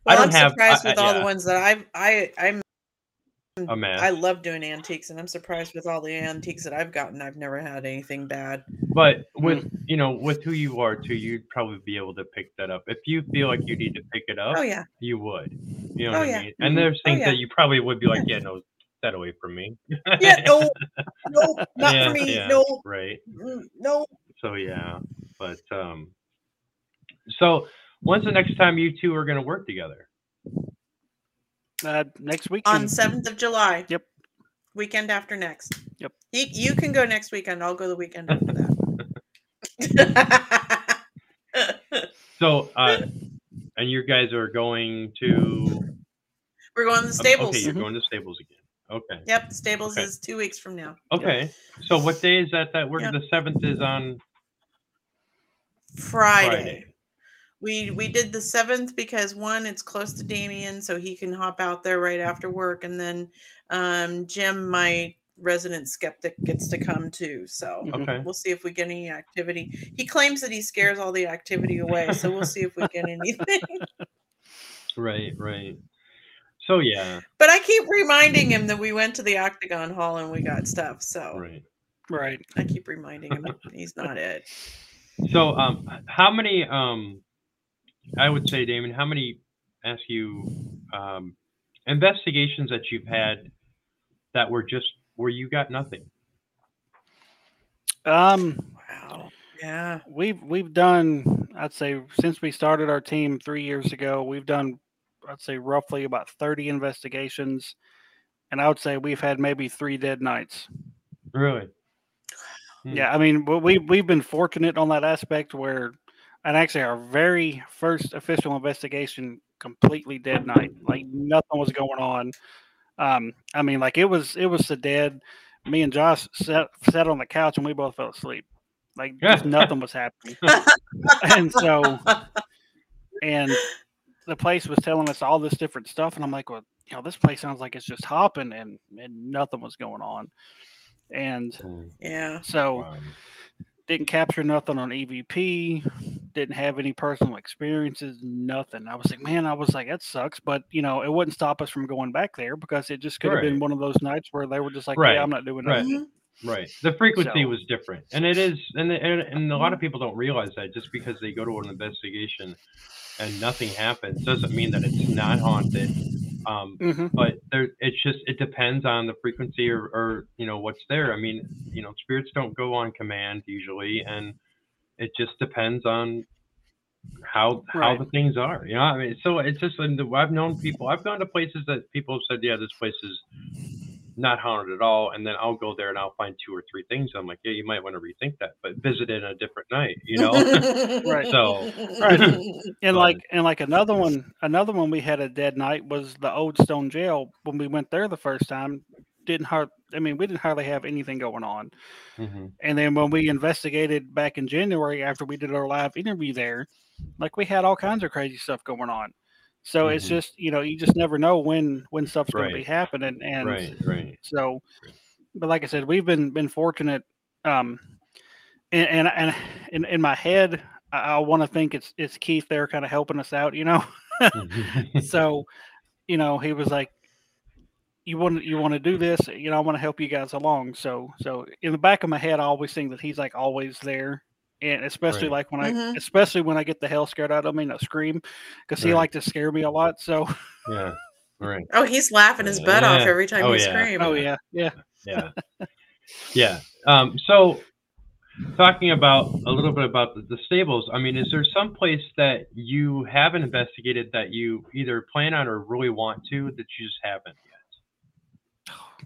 I don't I'm have, surprised I, with I, all yeah. the ones that I've, I, I'm, a mess. I love doing antiques and I'm surprised with all the antiques that I've gotten. I've never had anything bad. But with, mm. you know, with who you are too, you'd probably be able to pick that up. If you feel like you need to pick it up, oh, yeah. you would. You know oh, what yeah. I mean? Mm-hmm. And there's things oh, yeah. that you probably would be like, yeah, no, that away from me. yeah, no, no, not yeah, for me. Yeah, no. Right. No. So, yeah. But, um, so when's the next time you two are going to work together? Uh, next week on seventh of July. Yep. Weekend after next. Yep. You, you can go next weekend. I'll go the weekend after that. so, uh, and you guys are going to? We're going to the stables. Okay, you're mm-hmm. going to stables again. Okay. Yep. Stables okay. is two weeks from now. Okay. Yep. So what day is that? That we're yep. the seventh is on Friday. Friday. We we did the seventh because one, it's close to Damion, so he can hop out there right after work, and then um, Jim, my resident skeptic, gets to come too. So okay. we'll see if we get any activity. He claims that he scares all the activity away, so we'll see if we get anything. Right, right. So yeah. But I keep reminding him that we went to the Octagon Hall and we got stuff. So right, right. I keep reminding him he's not it. So um, how many? Um, I would say, Damon, how many? Ask you um, investigations that you've had that were just where you got nothing. Um. Wow. Yeah. We've we've done. I'd say since we started our team three years ago, we've done. I'd say roughly about thirty investigations, and I would say we've had maybe three dead nights. Really? Hmm. Yeah, I mean, we we've been fortunate on that aspect where, and actually our very first official investigation, completely dead night, like nothing was going on. Um, I mean, like it was it was so dead. Me and Josh sat sat on the couch and we both fell asleep. Like just nothing was happening, and so and. The place was telling us all this different stuff, and I'm like, well, you know, this place sounds like it's just hopping, and, and nothing was going on. And yeah, so wow. Didn't capture nothing on E V P, didn't have any personal experiences, nothing. I was like, man, I was like, that sucks, but you know, it wouldn't stop us from going back there because it just could have right. been one of those nights where they were just like, right. yeah, I'm not doing right. nothing. Right. The frequency so. was different, and it is, and, and and a lot of people don't realize that just because they go to an investigation and nothing happens doesn't mean that it's not haunted. Um, mm-hmm. But there, it's just, it depends on the frequency or, or, you know, what's there. I mean, you know, spirits don't go on command usually. And it just depends on how, right. how the things are, you know, I mean, so it's just, and I've known people, I've gone to places that people have said, yeah, this place is not haunted at all. And then I'll go there and I'll find two or three things. I'm like, yeah, you might want to rethink that, but visit it on a different night, you know? right. So, right. And like, and like another one, another one we had a dead night was the Old Stone Jail. When we went there the first time, didn't hard, I mean, we didn't hardly have anything going on. Mm-hmm. And then when we investigated back in January, after we did our live interview there, like we had all kinds of crazy stuff going on. So mm-hmm. it's just, you know, you just never know when, when stuff's right. going to be happening. And right, right. so, but like I said, we've been, been fortunate. Um, and, and, and in, in my head, I, I want to think it's, it's Keith there kind of helping us out, you know? So, you know, he was like, you want you want to do this, you know, I want to help you guys along. So, so in the back of my head, I always think that he's like always there. And especially right. like when I, mm-hmm. especially when I get the hell scared out of him and I scream, because right. he liked to scare me a lot. So yeah, right. Oh, he's laughing his butt yeah. off every time oh, you yeah. scream. Oh yeah, yeah, yeah, yeah. Um, so talking about a little bit about the, the stables. I mean, is there some place that you haven't investigated that you either plan on or really want to that you just haven't yet?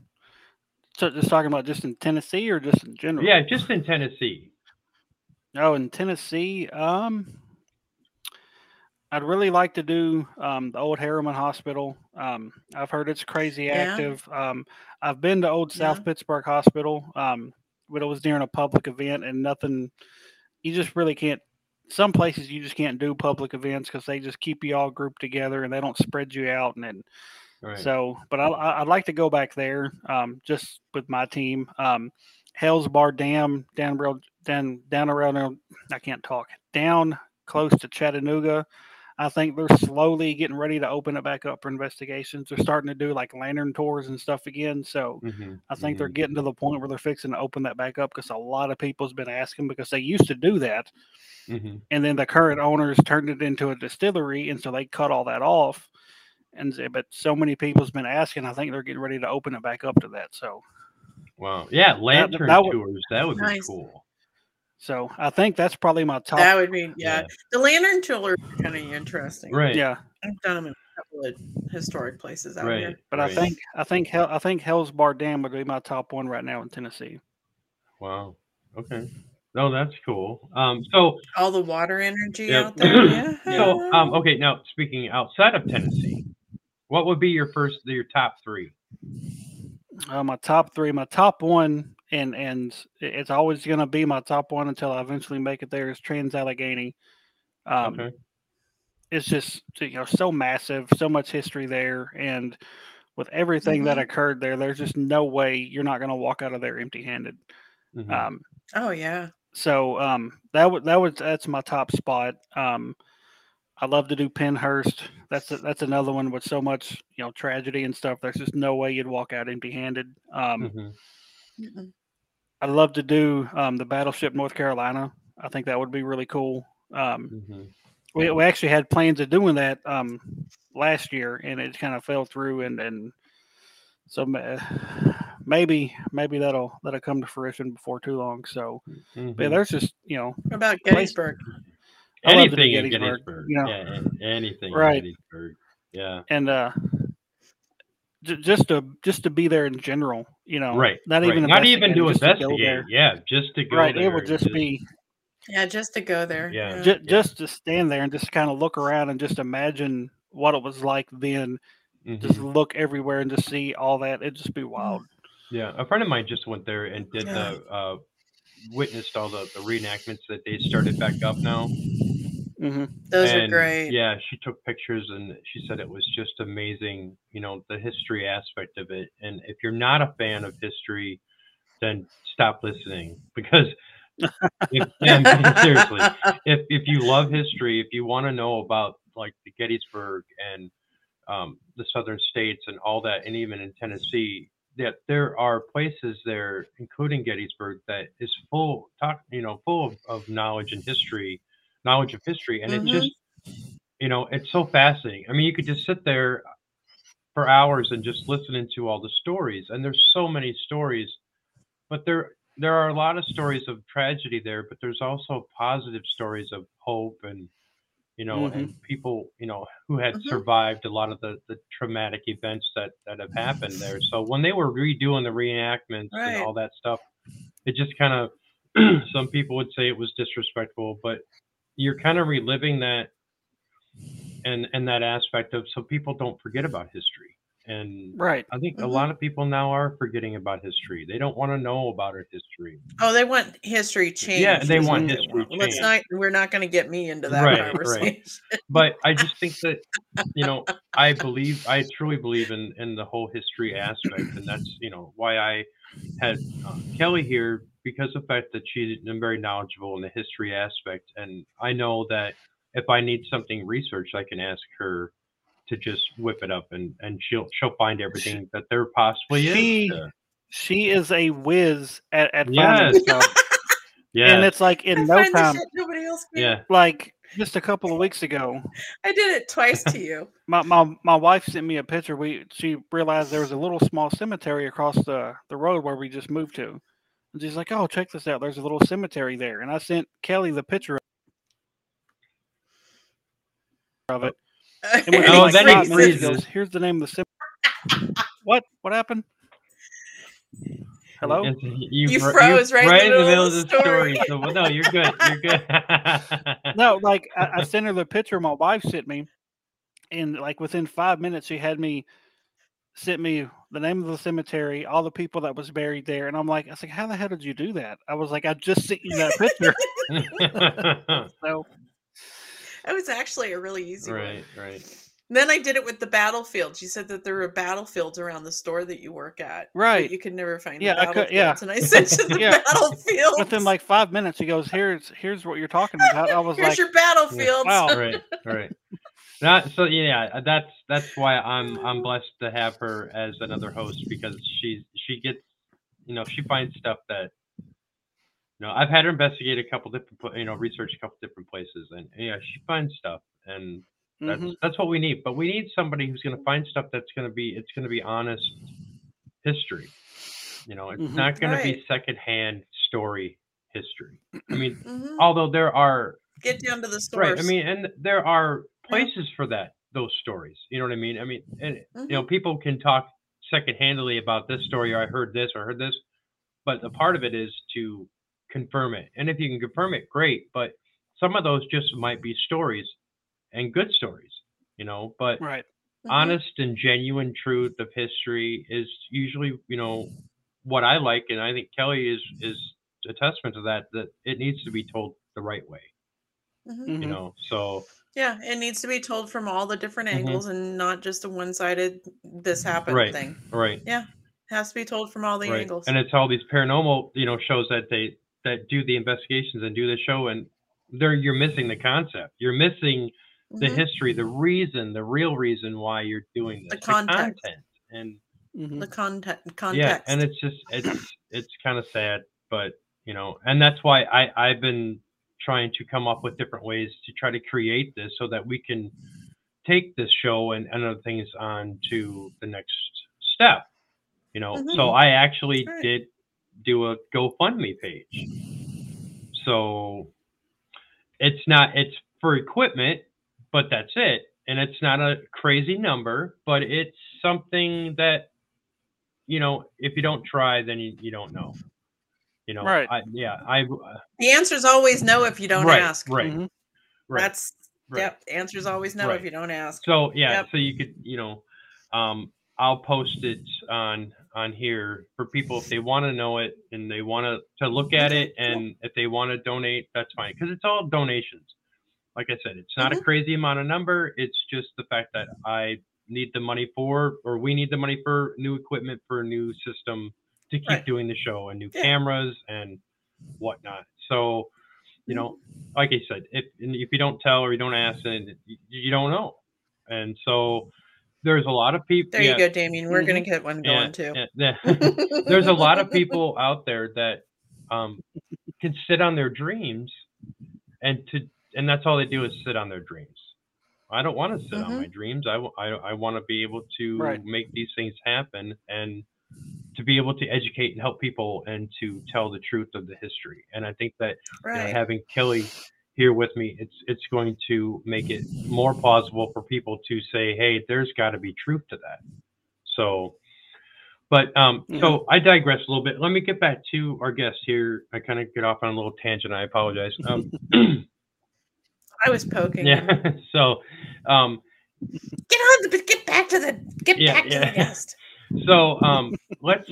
So just talking about just in Tennessee or just in general? Yeah, just in Tennessee. No, oh, in Tennessee, um, I'd really like to do um, the old Harriman Hospital. Um, I've heard it's crazy yeah. active. Um, I've been to old South yeah. Pittsburgh Hospital, um, but it was during a public event and nothing. You just really can't. Some places you just can't do public events because they just keep you all grouped together and they don't spread you out. And then, right. so, but I, I'd like to go back there um, just with my team. Um, Hell's Bar Dam down real. Then down around, I can't talk, down close to Chattanooga. I think they're slowly getting ready to open it back up for investigations. They're starting to do like lantern tours and stuff again. So mm-hmm. I think mm-hmm. they're getting to the point where they're fixing to open that back up because a lot of people's been asking because they used to do that. Mm-hmm. And then the current owners turned it into a distillery. And so they cut all that off. And but so many people's been asking, I think they're getting ready to open it back up to that. So, wow. Yeah. Lantern that, that would, tours. That would nice. Be cool. So I think that's probably my top. That would be, yeah. yeah. The lantern tours are kind of interesting. Right. Yeah. I've done them in a couple of historic places out right. here. But right. I think I think Hell, I think Hell's Bar Dam would be my top one right now in Tennessee. Wow. Okay. No, that's cool. Um, so all the water energy yeah. out there. Yeah. So um, okay, now speaking outside of Tennessee, what would be your first, your top three? Uh, my top three. My top one. And and it's always going to be my top one until I eventually make it there is Trans-Allegheny. Um, okay. It's just, you know, so massive, so much history there. And with everything mm-hmm. that occurred there, there's just no way you're not going to walk out of there empty-handed. Mm-hmm. Um, oh, yeah. So um, that w- that was that's my top spot. Um, I love to do Penhurst. That's a, that's another one with so much, you know, tragedy and stuff. There's just no way you'd walk out empty-handed. Um, mm-hmm. I love to do um, the Battleship North Carolina. I think that would be really cool. Um, mm-hmm. we, we actually had plans of doing that um, last year, and it kind of fell through. And and so maybe maybe that'll that'll come to fruition before too long. So mm-hmm. yeah, there's just you know what about Gettysburg. Place- I anything in Gettysburg, Gettysburg you know? yeah, anything right. in Gettysburg, yeah, and uh, j- just to just to be there in general, you know, right? Not right. even not even to investigate, yeah, just to go right. there. It would just, just be, yeah, just to go there, yeah. Yeah. Just, yeah, just to stand there and just kind of look around and just imagine what it was like then. Mm-hmm. Just look everywhere and just see all that. It'd just be wild. Yeah, a friend of mine just went there and did yeah. the uh, witnessed all the, the reenactments that they started back up now. Mm-hmm. Those and, are great. Yeah, she took pictures and she said it was just amazing, you know, the history aspect of it. And if you're not a fan of history, then stop listening because if, yeah, seriously, if if you love history, if you want to know about like the Gettysburg and um, the southern states and all that, and even in Tennessee, that there are places there, including Gettysburg, that is full talk, you know, full of, of knowledge and history. knowledge of history and mm-hmm. it just you know it's so fascinating. I mean, you could just sit there for hours and just listen to all the stories, and there's so many stories, but there there are a lot of stories of tragedy there, but there's also positive stories of hope and you know mm-hmm. and people you know who had mm-hmm. survived a lot of the, the traumatic events that that have happened there. So when they were redoing the reenactments right. and all that stuff, it just kind of some people would say it was disrespectful, but you're kind of reliving that and and that aspect of so people don't forget about history. And right. I think mm-hmm. a lot of people now are forgetting about history. They don't want to know about our history. Oh, they want history changed. Yeah, they want history they want. changed. Let's not, we're not going to get me into that right, conversation. Right. But I just think that, you know, I believe, I truly believe in, in the whole history aspect. And that's, you know, why I had uh, Kelly here, because of the fact that she's very knowledgeable in the history aspect. And I know that if I need something researched, I can ask her to just whip it up, and, and she'll she'll find everything that there possibly is. She, she is a whiz at, at finding yes. stuff. Yeah. And it's like in I no time. Nobody else can. Yeah. Like just a couple of weeks ago. I did it twice to you. My my my wife sent me a picture. We she realized there was a little small cemetery across the, the road where we just moved to. And she's like, oh, check this out. There's a little cemetery there. And I sent Kelly the picture of it. And oh, like, that oh, makes goes, here's the name of the cemetery. what? What happened? Hello? You, you froze you, right, right in the middle of the story. story. So, well, no, you're good. You're good. No, like, I, I sent her the picture my wife sent me. And, like, within five minutes, she had me sent me the name of the cemetery, all the people that was buried there. And I'm like, I was like, how the hell did you do that? I was like, I just sent you that picture. So that was actually a really easy right, one. Right, right. Then I did it with the battlefields. You said that there were battlefields around the store that you work at. Right. You could never find yeah, the battlefields. I could, yeah. And I sent you the yeah. battlefields. Within like five minutes, he goes, here's here's what you're talking about. I was here's like, your battlefields. Yeah, wow. Right, right. Not, so yeah, that's that's why I'm I'm blessed to have her as another host, because she she gets you know she finds stuff that you know I've had her investigate a couple different you know research a couple different places, and yeah she finds stuff, and that's mm-hmm. that's what we need. But we need somebody who's going to find stuff that's going to be it's going to be honest history. You know, it's mm-hmm. not going right. to be secondhand story history. I mean, mm-hmm. although there are get down to the source. Right. I mean, and there are places for that those stories, you know what I mean? I mean, and mm-hmm. you know, people can talk secondhandly about this story, or I heard this, or I heard this, but the part of it is to confirm it. And if you can confirm it, great. But some of those just might be stories, and good stories, you know. But right. mm-hmm. honest and genuine truth of history is usually, you know, what I like, and I think Kelly is is a testament to that. That it needs to be told the right way, mm-hmm. you know. So. Yeah, it needs to be told from all the different angles mm-hmm. and not just a one-sided this happened right, thing. Right. Yeah, it has to be told from all the right. angles. And it's all these paranormal, you know, shows that they that do the investigations and do the show, and they're you're missing the concept. You're missing the mm-hmm. history, the reason, the real reason why you're doing this, the content, the content and mm-hmm. the content, context. Yeah, and it's just it's it's kind of sad, but you know, and that's why I I've been trying to come up with different ways to try to create this so that we can take this show and, and other things on to the next step. You know, mm-hmm. so I actually right. did do a GoFundMe page. So it's not, it's for equipment, but that's it. And it's not a crazy number, but it's something that, you know, if you don't try, then you, you don't know. You know, right. I, yeah. I, uh, the answer is always no if you don't right, ask. Right. Mm-hmm. Right. That's, right. Yep. The answer is always no right. if you don't ask. So, yeah. Yep. So you could, you know, um, I'll post it on on here for people if they want to know it and they want to to look at it, and if they want to donate, that's fine, because it's all donations. Like I said, it's not mm-hmm. a crazy amount of number. It's just the fact that I need the money for, or we need the money for new equipment, for a new system to keep right. doing the show, and new yeah. cameras and whatnot. So, you know, like I said, if if you don't tell or you don't ask, then you, you don't know, and so. There's a lot of people. There yeah. you go, Damion. We're mm-hmm. going to get one going, yeah, too. Yeah, yeah. There's a lot of people out there that um, can sit on their dreams, and to and that's all they do is sit on their dreams. I don't want to sit mm-hmm. on my dreams. I, I, I want to be able to right. make these things happen, and to be able to educate and help people, and to tell the truth of the history. And I think that right. you know, having Kelly here with me, it's it's going to make it more plausible for people to say, hey, there's got to be truth to that. So, but um yeah. so I digress a little bit. Let me get back to our guest here. I kind of get off on a little tangent. I apologize. Um, I was poking. Yeah. So, um, get on the get back to the get yeah, back yeah. to the guest. So um, let's.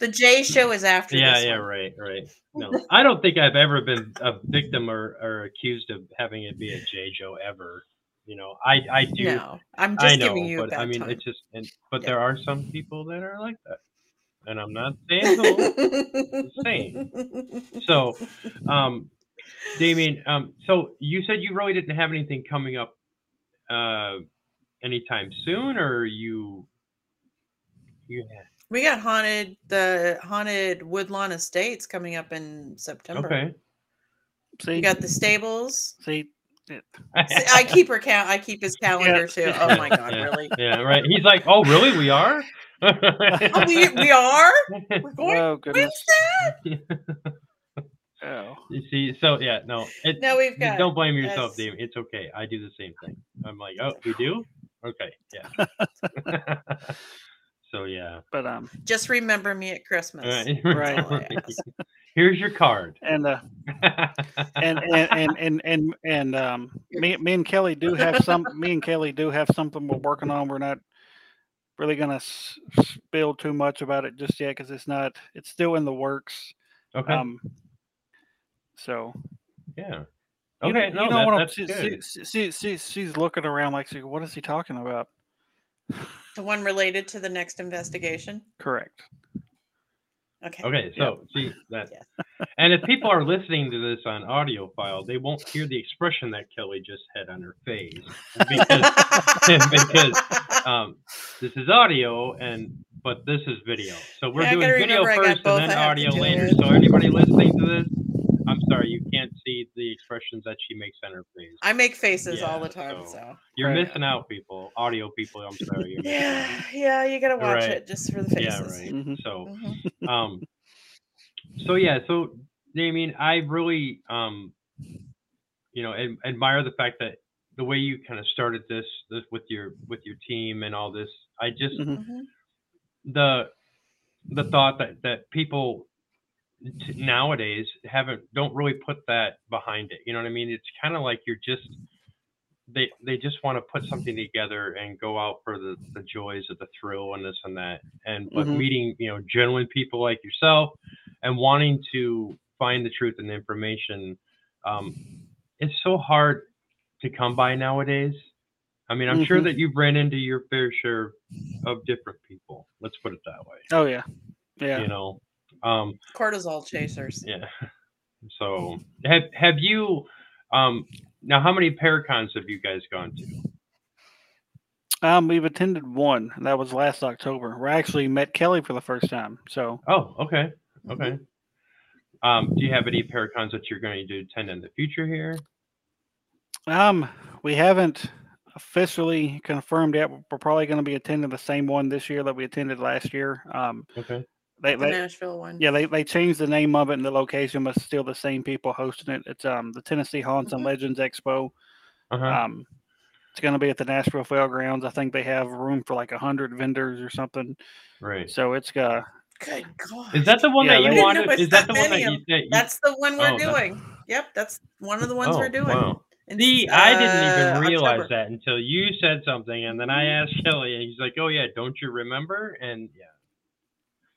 The Jay show is after yeah, this. Yeah, yeah, right, right. No, I don't think I've ever been a victim or, or accused of having it be a Jay show ever. You know, I, I do. No, I'm just I know, giving you but, a bad I mean, time. It's just, and, but yeah. there are some people that are like that. And I'm not saying the same. So, um, Damion, um, so you said you really didn't have anything coming up uh, anytime soon, or you, you had. We got haunted the haunted Woodlawn Estates coming up in September. Okay. See, you got the stables. See, yeah. See I keep her count. I keep his calendar yeah. too. Oh my god, yeah. really? Yeah, right. He's like, oh really? We are. oh, we we are. We're going. Oh goodness. Oh. You see, so yeah, no. It, no, we've got. Don't blame yourself, Dave. It's okay. I do the same thing. I'm like, oh, we do? Okay, yeah. So yeah, but um, just remember me at Christmas. Right, right. Here's your card. And uh, and, and and and and and um, me, me and Kelly do have some. Me and Kelly do have something we're working on. We're not really gonna s- spill too much about it just yet because it's not. It's still in the works. Okay. Um, so yeah. Okay. You know, no, you know that, what? That's she, good. She, she, she, she's looking around like, what is he talking about? The one related to the next investigation? Correct. Okay. Okay, so yeah. see that. Yeah. And if people are listening to this on audio file, they won't hear the expression that Kelly just had on her face. Because, because um, this is audio, and but this is video. So we're yeah, doing video first and then audio later. So anybody listening to this, I'm sorry, you can't see the expressions that she makes on her face. I make faces yeah, all the time, so, so. you're right. missing out, people. Audio people, I'm sorry. You're yeah, yeah, you gotta watch right. it just for the faces. Yeah, right. Mm-hmm. So, mm-hmm. um, so yeah, so Damion, I really, um, you know, ad- admire the fact that the way you kind of started this, this with your with your team and all this. I just mm-hmm. the the thought that that people. Nowadays haven't don't really put that behind it, you know what I mean? It's kind of like you're just they they just want to put something together and go out for the the joys of the thrill and this and that, and but mm-hmm. meeting, you know, genuine people like yourself and wanting to find the truth and the information, um it's so hard to come by nowadays. I mean, I'm mm-hmm. sure that you've ran into your fair share of different people, let's put it that way. Oh yeah, yeah, you know. Um, cortisol chasers. Yeah. So have have you um Now, how many Paracons have you guys gone to? Um, we've attended one. That was last October. We actually met Kelly for the first time. So. Oh, okay. Okay. Um, do you have any Paracons that you're going to attend in the future here? Um, we haven't officially confirmed yet. We're probably going to be attending the same one this year that we attended last year. Um, okay. They, the they, Nashville one. Yeah, they, they changed the name of it and the location, but still the same people hosting it. It's um the Tennessee Haunts mm-hmm. and Legends Expo. Uh-huh. Um, it's going to be at the Nashville Fairgrounds. I think they have room for like one hundred vendors or something. Right. So it's uh Good God. Is that the one yeah, that you wanted? Is that, that the one that you, that you That's the one we're oh, doing. That's... Yep, that's one of the ones oh, we're doing. Wow. See, uh, I didn't even realize October. That until you said something, and then I asked Kelly, and he's like, "Oh yeah, don't you remember?" And yeah.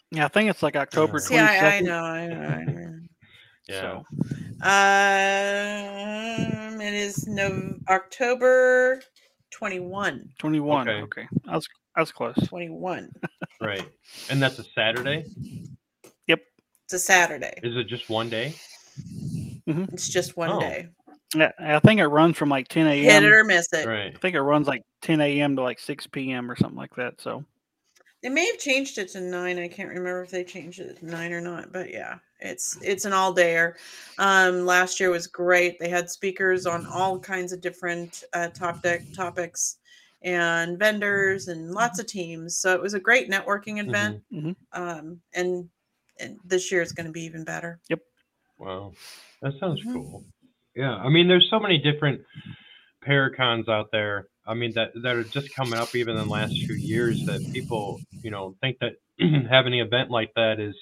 Yeah, I think it's like October twenty-second. Yeah, I, I know, I know, I know. Yeah. So. Um, it is no October twenty-one. twenty-one. Okay. okay. I was I was close. twenty-one. Right. And that's a Saturday? Yep. It's a Saturday. Is it just one day? Mm-hmm. It's just one oh. day. Yeah, I think it runs from like ten a.m. Hit it or miss it. Right. I think it runs like ten a.m. to like six p.m. or something like that, so. They may have changed it to nine. I can't remember if they changed it to nine or not, but yeah, it's it's an all-dayer. Um, last year was great. They had speakers on all kinds of different uh, topic topics and vendors and lots of teams. So it was a great networking event. Mm-hmm. Um, and, and this year is going to be even better. Yep. Wow. That sounds mm-hmm. cool. Yeah. I mean, there's so many different Paracons out there. I mean, that, that are just coming up even in the last few years that people, you know, think that having an event like that is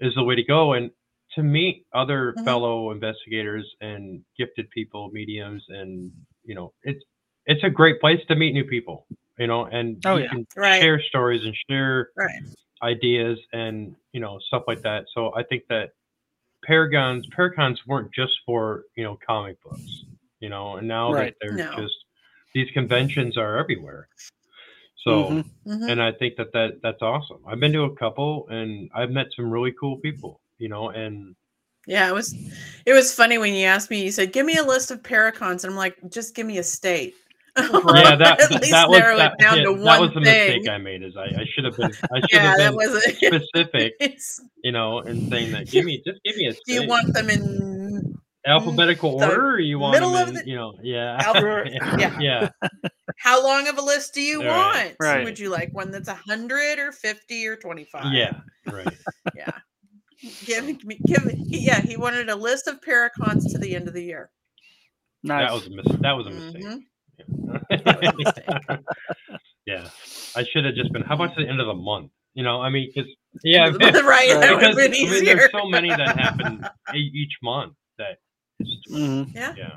is the way to go. And to meet other mm-hmm. fellow investigators and gifted people, mediums, and, you know, it's it's a great place to meet new people, you know, and oh, you yeah. can right. share stories and share right. ideas and, you know, stuff like that. So I think that Paragons, Paracons weren't just for, you know, comic books, you know, and now right. that they're no. just, these conventions are everywhere. So, mm-hmm, mm-hmm. and I think that, that that's awesome. I've been to a couple and I've met some really cool people, you know, and. Yeah, it was, it was funny when you asked me, you said, give me a list of Paracons. And I'm like, just give me a state. Yeah, that, At least that was, narrow that, it down yeah, to one that was the thing. Mistake I made is I, I should have been, I should yeah, have been was, specific, you know, and saying that, give me, just give me a state. Do you want them in alphabetical the order, or you want middle them in, of the, you know, yeah. Al- yeah, yeah. How long of a list do you right. want? Right. Would you like one that's a hundred or fifty or twenty-five? Yeah, right. Yeah, give me, give me. Yeah, he wanted a list of Paracons to the end of the year. Nice. That was a mis- that was a mistake. Mm-hmm. Yeah. That was a mistake. Yeah, I should have just been. How about to the end of the month? You know, I mean, because yeah, right. Because, that would have been easier. I mean, there's so many that happen each month that. Mm-hmm. Yeah. Yeah.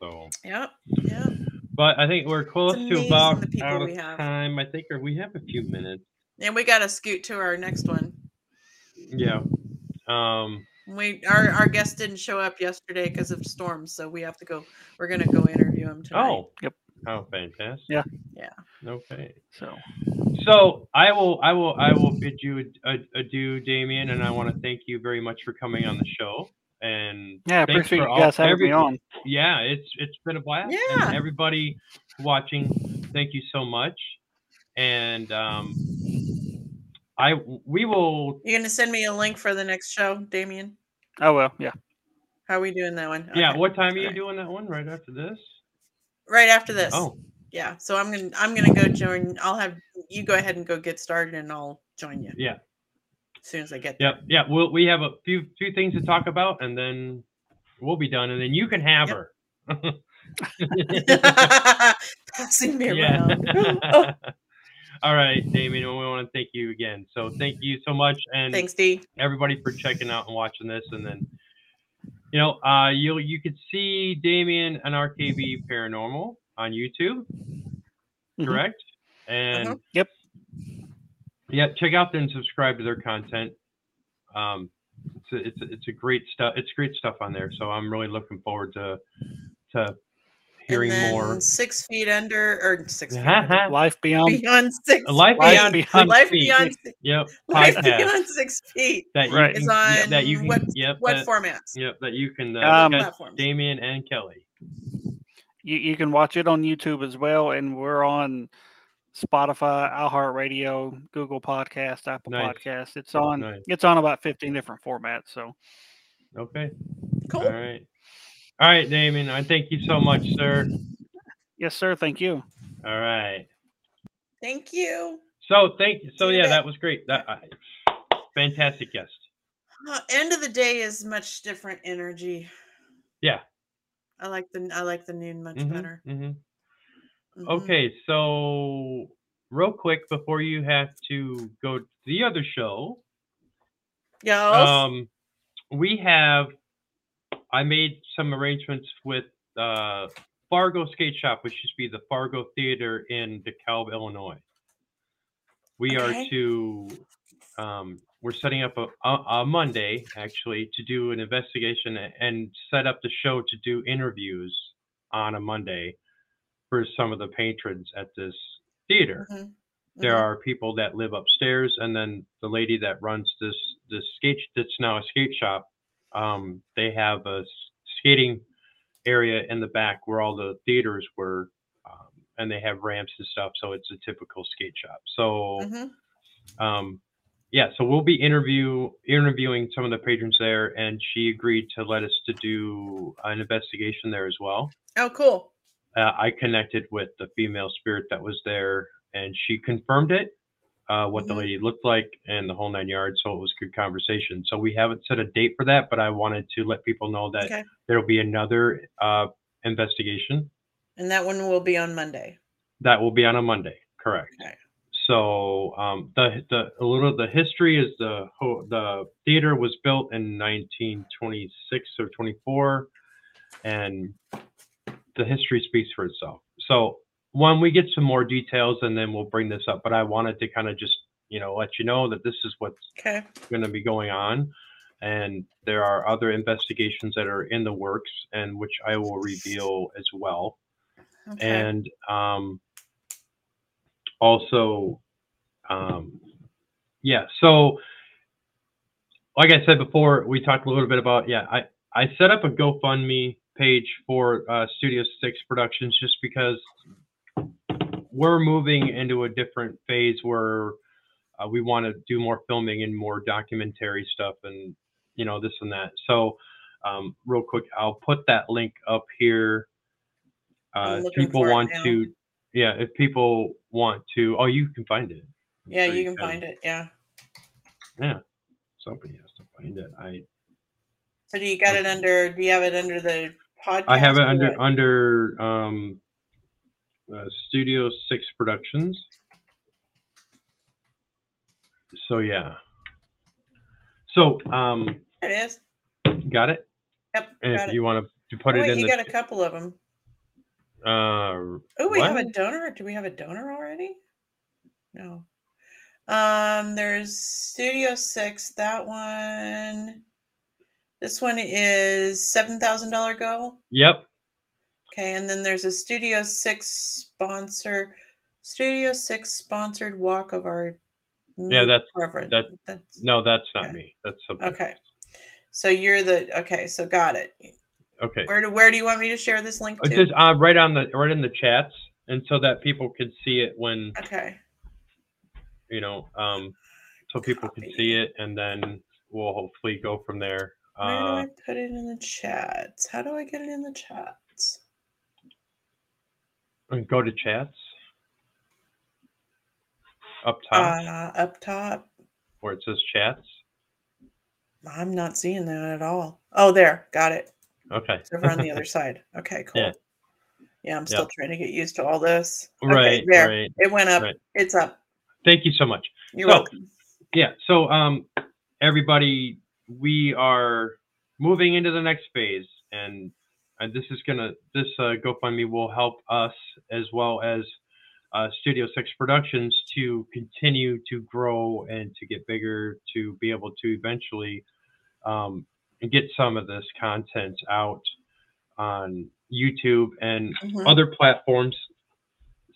So. Yep. Yeah. But I think we're close to about out of time. I think, or we have a few minutes. And we got to scoot to our next one. Yeah. Um. We our our guest didn't show up yesterday because of storms, so we have to go. We're gonna go interview him tonight. Oh. Yep. Oh, fantastic. Yeah. Yeah. Okay. So. So I will I will I will bid you adieu, Damion, and I want to thank you very much for coming on the show. And yeah, I appreciate you guys all, having me on. Yeah, it's it's been a blast. Yeah. And everybody watching, thank you so much. And um, I we will. You're gonna send me a link for the next show, Damion? I will. Yeah. How are we doing that one? Okay. Yeah. What time are you right. doing that one? Right after this? Right after this. Oh. Yeah. So I'm gonna I'm gonna go join. I'll have you go ahead and go get started, and I'll join you. Yeah. As soon as I get there. Yep. Yeah, we'll, we have a few few things to talk about, and then we'll be done, and then you can have yep. her. Passing me yeah. around. Oh. All right, Damion, we want to thank you again. So thank you so much, and thanks, D. Everybody for checking out and watching this, and then you know uh, you you could see Damion and R K B Paranormal on YouTube, mm-hmm. correct? And uh-huh. yep. Yeah, check out and subscribe to their content. Um, it's a, it's a, it's a great stuff. It's great stuff on there. So I'm really looking forward to to hearing and then more. Six feet under, or six feet under. Life beyond, beyond six. Life beyond, beyond life feet. Beyond, yep. Life podcast. Beyond six feet. That you right. is on yeah, that you can, what, yep, what that, formats? Yep, that you can. Uh, um, Damion and Kelly. You you can watch it on YouTube as well, and we're on Spotify, iHeartRadio, Google Podcast, Apple nice. Podcast. It's on. Nice. It's on about fifteen different formats. So. Okay. Cool. All right. All right, Damion. I thank you so much, sir. Yes, sir. Thank you. All right. Thank you. So thank you. So yeah, that was great. That uh, fantastic guest. Uh, end of the day is much different energy. Yeah. I like the I like the noon much mm-hmm, better. Mm-hmm. Mm-hmm. Okay, so real quick before you have to go to the other show. Yeah. Um, we have. I made some arrangements with uh, Fargo Skate Shop, which used to be the Fargo Theater in DeKalb, Illinois. We okay. are to, um, we're setting up a, a Monday, actually, to do an investigation and set up the show to do interviews on a Monday for some of the patrons at this theater. Mm-hmm. There mm-hmm. are people that live upstairs, and then the lady that runs this, this skate, that's now a skate shop, Um, they have a skating area in the back where all the theaters were, um, and they have ramps and stuff. So it's a typical skate shop. So, mm-hmm. um, yeah, so we'll be interview interviewing some of the patrons there, and she agreed to let us to do an investigation there as well. Oh, cool. Uh, I connected with the female spirit that was there, and she confirmed it. Uh, what mm-hmm. the lady looked like and the whole nine yards. So it was good conversation. So we haven't set a date for that, but I wanted to let people know that okay. there'll be another uh, investigation. And that one will be on Monday. That will be on a Monday. Correct. Okay. So um, the, the, a little of the history is the, the theater was built in nineteen twenty-six or twenty-four, and the history speaks for itself. So, when we get some more details, and then we'll bring this up, but I wanted to kind of just, you know, let you know that this is what's okay. going to be going on. And there are other investigations that are in the works, and which I will reveal as well. Okay. And um, also, um, yeah, so like I said before, we talked a little bit about, yeah, I, I set up a GoFundMe page for uh, Studio Six Productions, just because we're moving into a different phase where uh, we want to do more filming and more documentary stuff, and, you know, this and that. So um, real quick, I'll put that link up here. Uh, if people want to, yeah, if people want to, oh, you can find it. Yeah, so you can, can find it. Yeah. Yeah. Somebody has to find it. I. So do you got I, it under, do you have it under the podcast? I have it under, what? under, um, Uh, Studio Six Productions. So yeah. So um. It is. Got it. Yep. And if it. you want to put oh, it wait, in, you the, got a couple of them. Uh. Oh, we what? have a donor. Do we have a donor already? No. Um. There's Studio Six. That one. This one is seven thousand dollar goal. Yep. Okay, and then there's a Studio Six sponsor, Studio Six sponsored walk of our. Yeah, that's that, that's no, that's not okay. me. That's something. Okay, so you're the okay. So got it. Okay. Where do where do you want me to share this link? To? Just uh, right on the right in the chats, and so that people can see it when. Okay. You know, um, so people Copy. can see it, and then we'll hopefully go from there. Where uh, do I put it in the chats? How do I get it in the chat? And go to chats up top. Uh, up top, where it says chats. I'm not seeing that at all. Oh, there, got it. Okay, it's over on the other side. Okay, cool. Yeah, yeah I'm still yep. trying to get used to all this. Okay, right there, right, it went up. Right. It's up. Thank you so much. You're so, welcome. Yeah. So, um, everybody, we are moving into the next phase, and. And this is gonna this uh, GoFundMe will help us as well as uh, Studio Six Productions to continue to grow and to get bigger, to be able to eventually um, get some of this content out on YouTube and mm-hmm. other platforms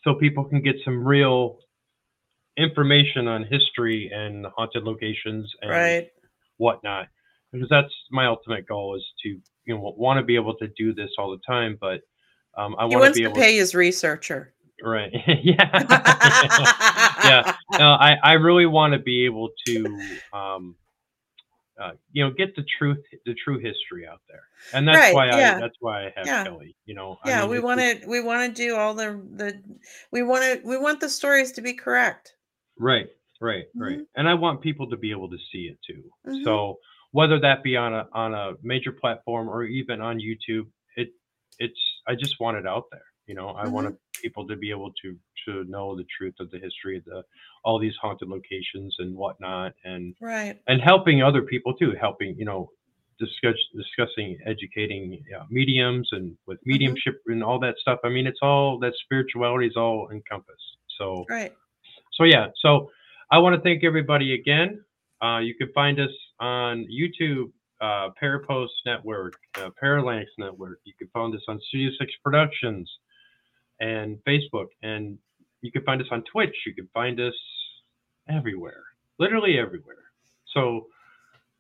so people can get some real information on history and haunted locations and right. whatnot. Because that's my ultimate goal, is to, you know, want to be able to do this all the time, but um, I want to be able to pay his researcher. Right. yeah. yeah. No, I, I really want to be able to, um, uh, you know, get the truth, the true history out there. And that's right, why I, yeah. that's why I have yeah. Kelly, you know. Yeah. I mean, we want to, we want to do all the, the, we want to, we want the stories to be correct. Right. Right. Mm-hmm. Right. And I want people to be able to see it too. Mm-hmm. So whether that be on a, on a major platform or even on YouTube, it, it's, I just want it out there. You know, I mm-hmm. want people to be able to to know the truth of the history of the all these haunted locations and whatnot, and right, and helping other people too, helping you know, discuss discussing, educating uh, mediums and with mediumship mm-hmm. and all that stuff. I mean, it's all that spirituality is all encompassed. So right, so yeah, so I want to thank everybody again. Uh, you can find us on YouTube. Uh, Parapost network, uh, Paralynx network. You can find us on Studio Six Productions and Facebook, and you can find us on Twitch. You can find us everywhere, literally everywhere. So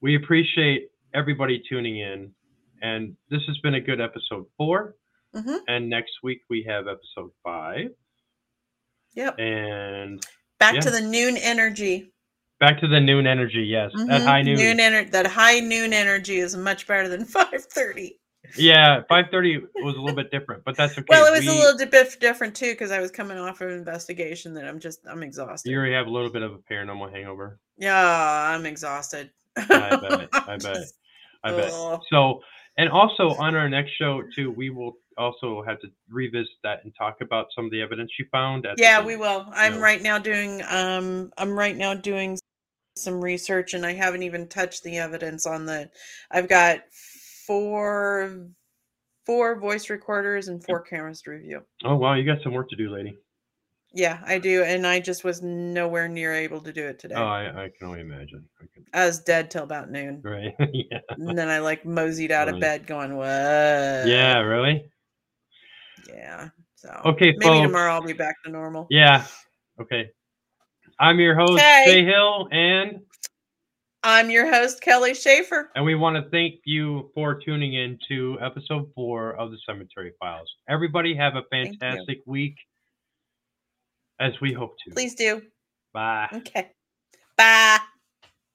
we appreciate everybody tuning in, and this has been a good episode four. Mm-hmm. And next week we have episode five. Yep. And back yeah. to the noon energy. Back to the noon energy. Yes, mm-hmm. that high noon. noon ener- that high noon energy is much better than five thirty. Yeah, five thirty was a little bit different, but that's okay. Well, it was we, a little bit different too, because I was coming off of an investigation that I'm just, I'm exhausted. You already have a little bit of a paranormal hangover. Yeah, I'm exhausted. I bet. I bet. I bet. Ugh. So, and also on our next show too, we will also have to revisit that and talk about some of the evidence you found. At yeah, we will. I'm you know. right now doing. Um, I'm right now doing some research, and I haven't even touched the evidence on the. I've got. Four, four voice recorders and four cameras to review. Oh, wow. You got some work to do, lady. Yeah, I do. And I just was nowhere near able to do it today. Oh, I, I can only imagine. I, can... I was dead till about noon. Right. yeah. And then I like moseyed out really? of bed going, what? Yeah, really? Yeah. So okay, maybe folks. Tomorrow I'll be back to normal. Yeah. Okay. I'm your host, hey. Jay Hill, and... I'm your host, Kelly Schaefer. And we want to thank you for tuning in to episode four of the Cemetery Files. Everybody have a fantastic week, as we hope to. Please do. Bye. Okay. Bye.